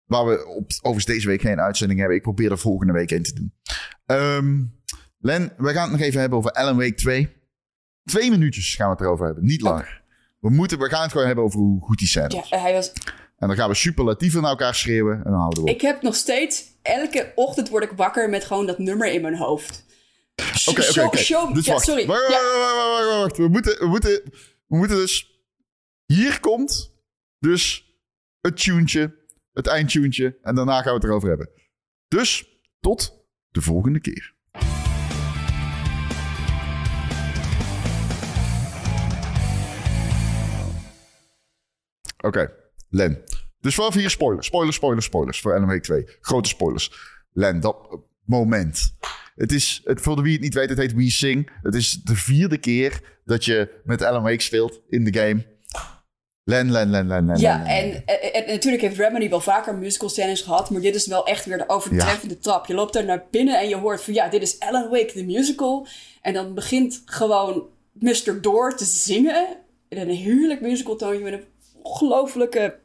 waar we op, overigens deze week geen uitzending hebben. Ik probeer er volgende week een te doen. Um, Len, we gaan het nog even hebben over Alan Wake twee. Twee minuutjes gaan we het erover hebben, niet langer. We, moeten, we gaan het gewoon hebben over hoe goed die scène was. Ja, hij was. En dan gaan we superlatieven naar elkaar schreeuwen en dan houden we op. Ik heb nog steeds, elke ochtend word ik wakker met gewoon dat nummer in mijn hoofd. Oké, oké, oké. Sorry. Wacht, ja. wacht, wacht, wacht. We moeten, we, moeten, we moeten dus... Hier komt dus het tuentje, het eindtuentje. En daarna gaan we het erover hebben. Dus tot de volgende keer. Oké, okay. Len, Dus vanaf hier spoilers, spoilers, spoilers, spoilers voor Alan Wake twee. Grote spoilers. Len, dat moment. Het is, het, voor de wie het niet weet, het heet We Sing. Het is de vierde keer dat je met Alan Wake speelt in de game. Len, Len, Len, Len, Len. Ja, Len, Len, Len. En, en, en natuurlijk heeft Remedy wel vaker musical scènes gehad, maar dit is wel echt weer de overtreffende ja. trap. Je loopt daar naar binnen en je hoort van ja, dit is Alan Wake, de musical. En dan begint gewoon mister Door te zingen. In een heerlijk musical toontje met een ongelofelijke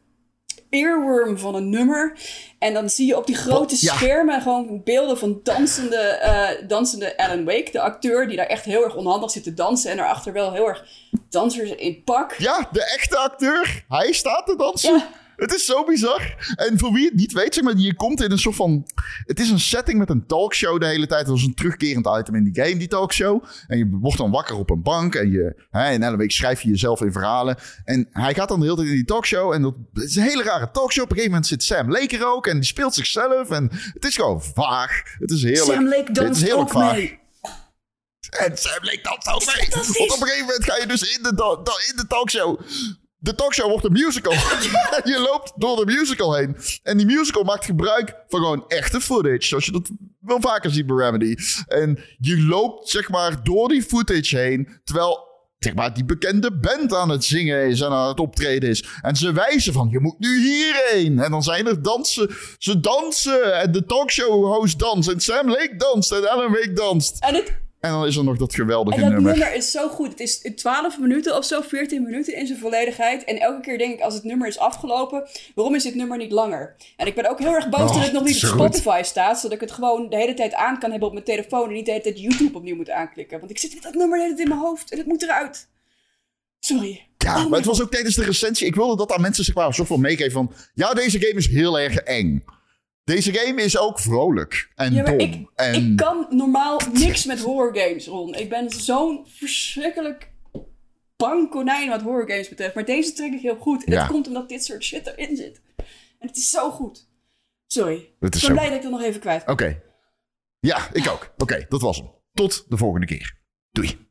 earworm van een nummer. En dan zie je op die grote ja. schermen gewoon beelden van dansende, uh, dansende Alan Wake. De acteur die daar echt heel erg onhandig zit te dansen. En daarachter wel heel erg dansers in pak. Ja, de echte acteur. Hij staat te dansen. Ja. Het is zo bizar. En voor wie het niet weet, zeg maar, je komt in een soort van... Het is een setting met een talkshow de hele tijd. Dat is een terugkerend item in die game, die talkshow. En je wordt dan wakker op een bank. En je, hè, in elke week schrijf je jezelf in verhalen. En hij gaat dan de hele tijd in die talkshow. En dat is een hele rare talkshow. Op een gegeven moment zit Sam Lake er ook. En die speelt zichzelf. En het is gewoon vaag. Het is heerlijk. Sam Lake danst ook vaag. mee. En Sam Lake danst ook mee. Want op een gegeven moment ga je dus in de, da- da- in de talkshow... De talkshow wordt een musical. Je loopt door de musical heen. En die musical maakt gebruik van gewoon echte footage. Zoals je dat wel vaker ziet bij Remedy. En je loopt zeg maar door die footage heen. Terwijl zeg maar, die bekende band aan het zingen is en aan het optreden is. En ze wijzen van je moet nu hierheen. En dan zijn er dansen. Ze dansen. En de talkshow host danst. En Sam Lake danst. En Alan Wake danst. En het... En dan is er nog dat geweldige nummer. En dat nummer. nummer is zo goed. Het is twaalf minuten of zo, veertien minuten in zijn volledigheid. En elke keer denk ik, als het nummer is afgelopen... waarom is dit nummer niet langer? En ik ben ook heel erg boos oh, dat het nog niet op Spotify goed. staat... zodat ik het gewoon de hele tijd aan kan hebben op mijn telefoon... en niet de hele tijd YouTube opnieuw moet aanklikken. Want ik zit met dat nummer de hele tijd in mijn hoofd en het moet eruit. Sorry. Ja, oh, maar het was ook tijdens de recensie... Ik wilde dat aan mensen zeg maar, zoveel meegeven van... ja, deze game is heel erg eng. Deze game is ook vrolijk en ja, dom. Ik, en... ik kan normaal niks met horrorgames, Ron. Ik ben zo'n verschrikkelijk bang konijn wat horrorgames betreft. Maar deze trek ik heel goed. En ja. dat komt omdat dit soort shit erin zit. En het is zo goed. Sorry. Ik ben zo... blij dat ik dat nog even kwijt ben. Oké. Okay. Ja, ik ook. Oké, okay, dat was hem. Tot de volgende keer. Doei.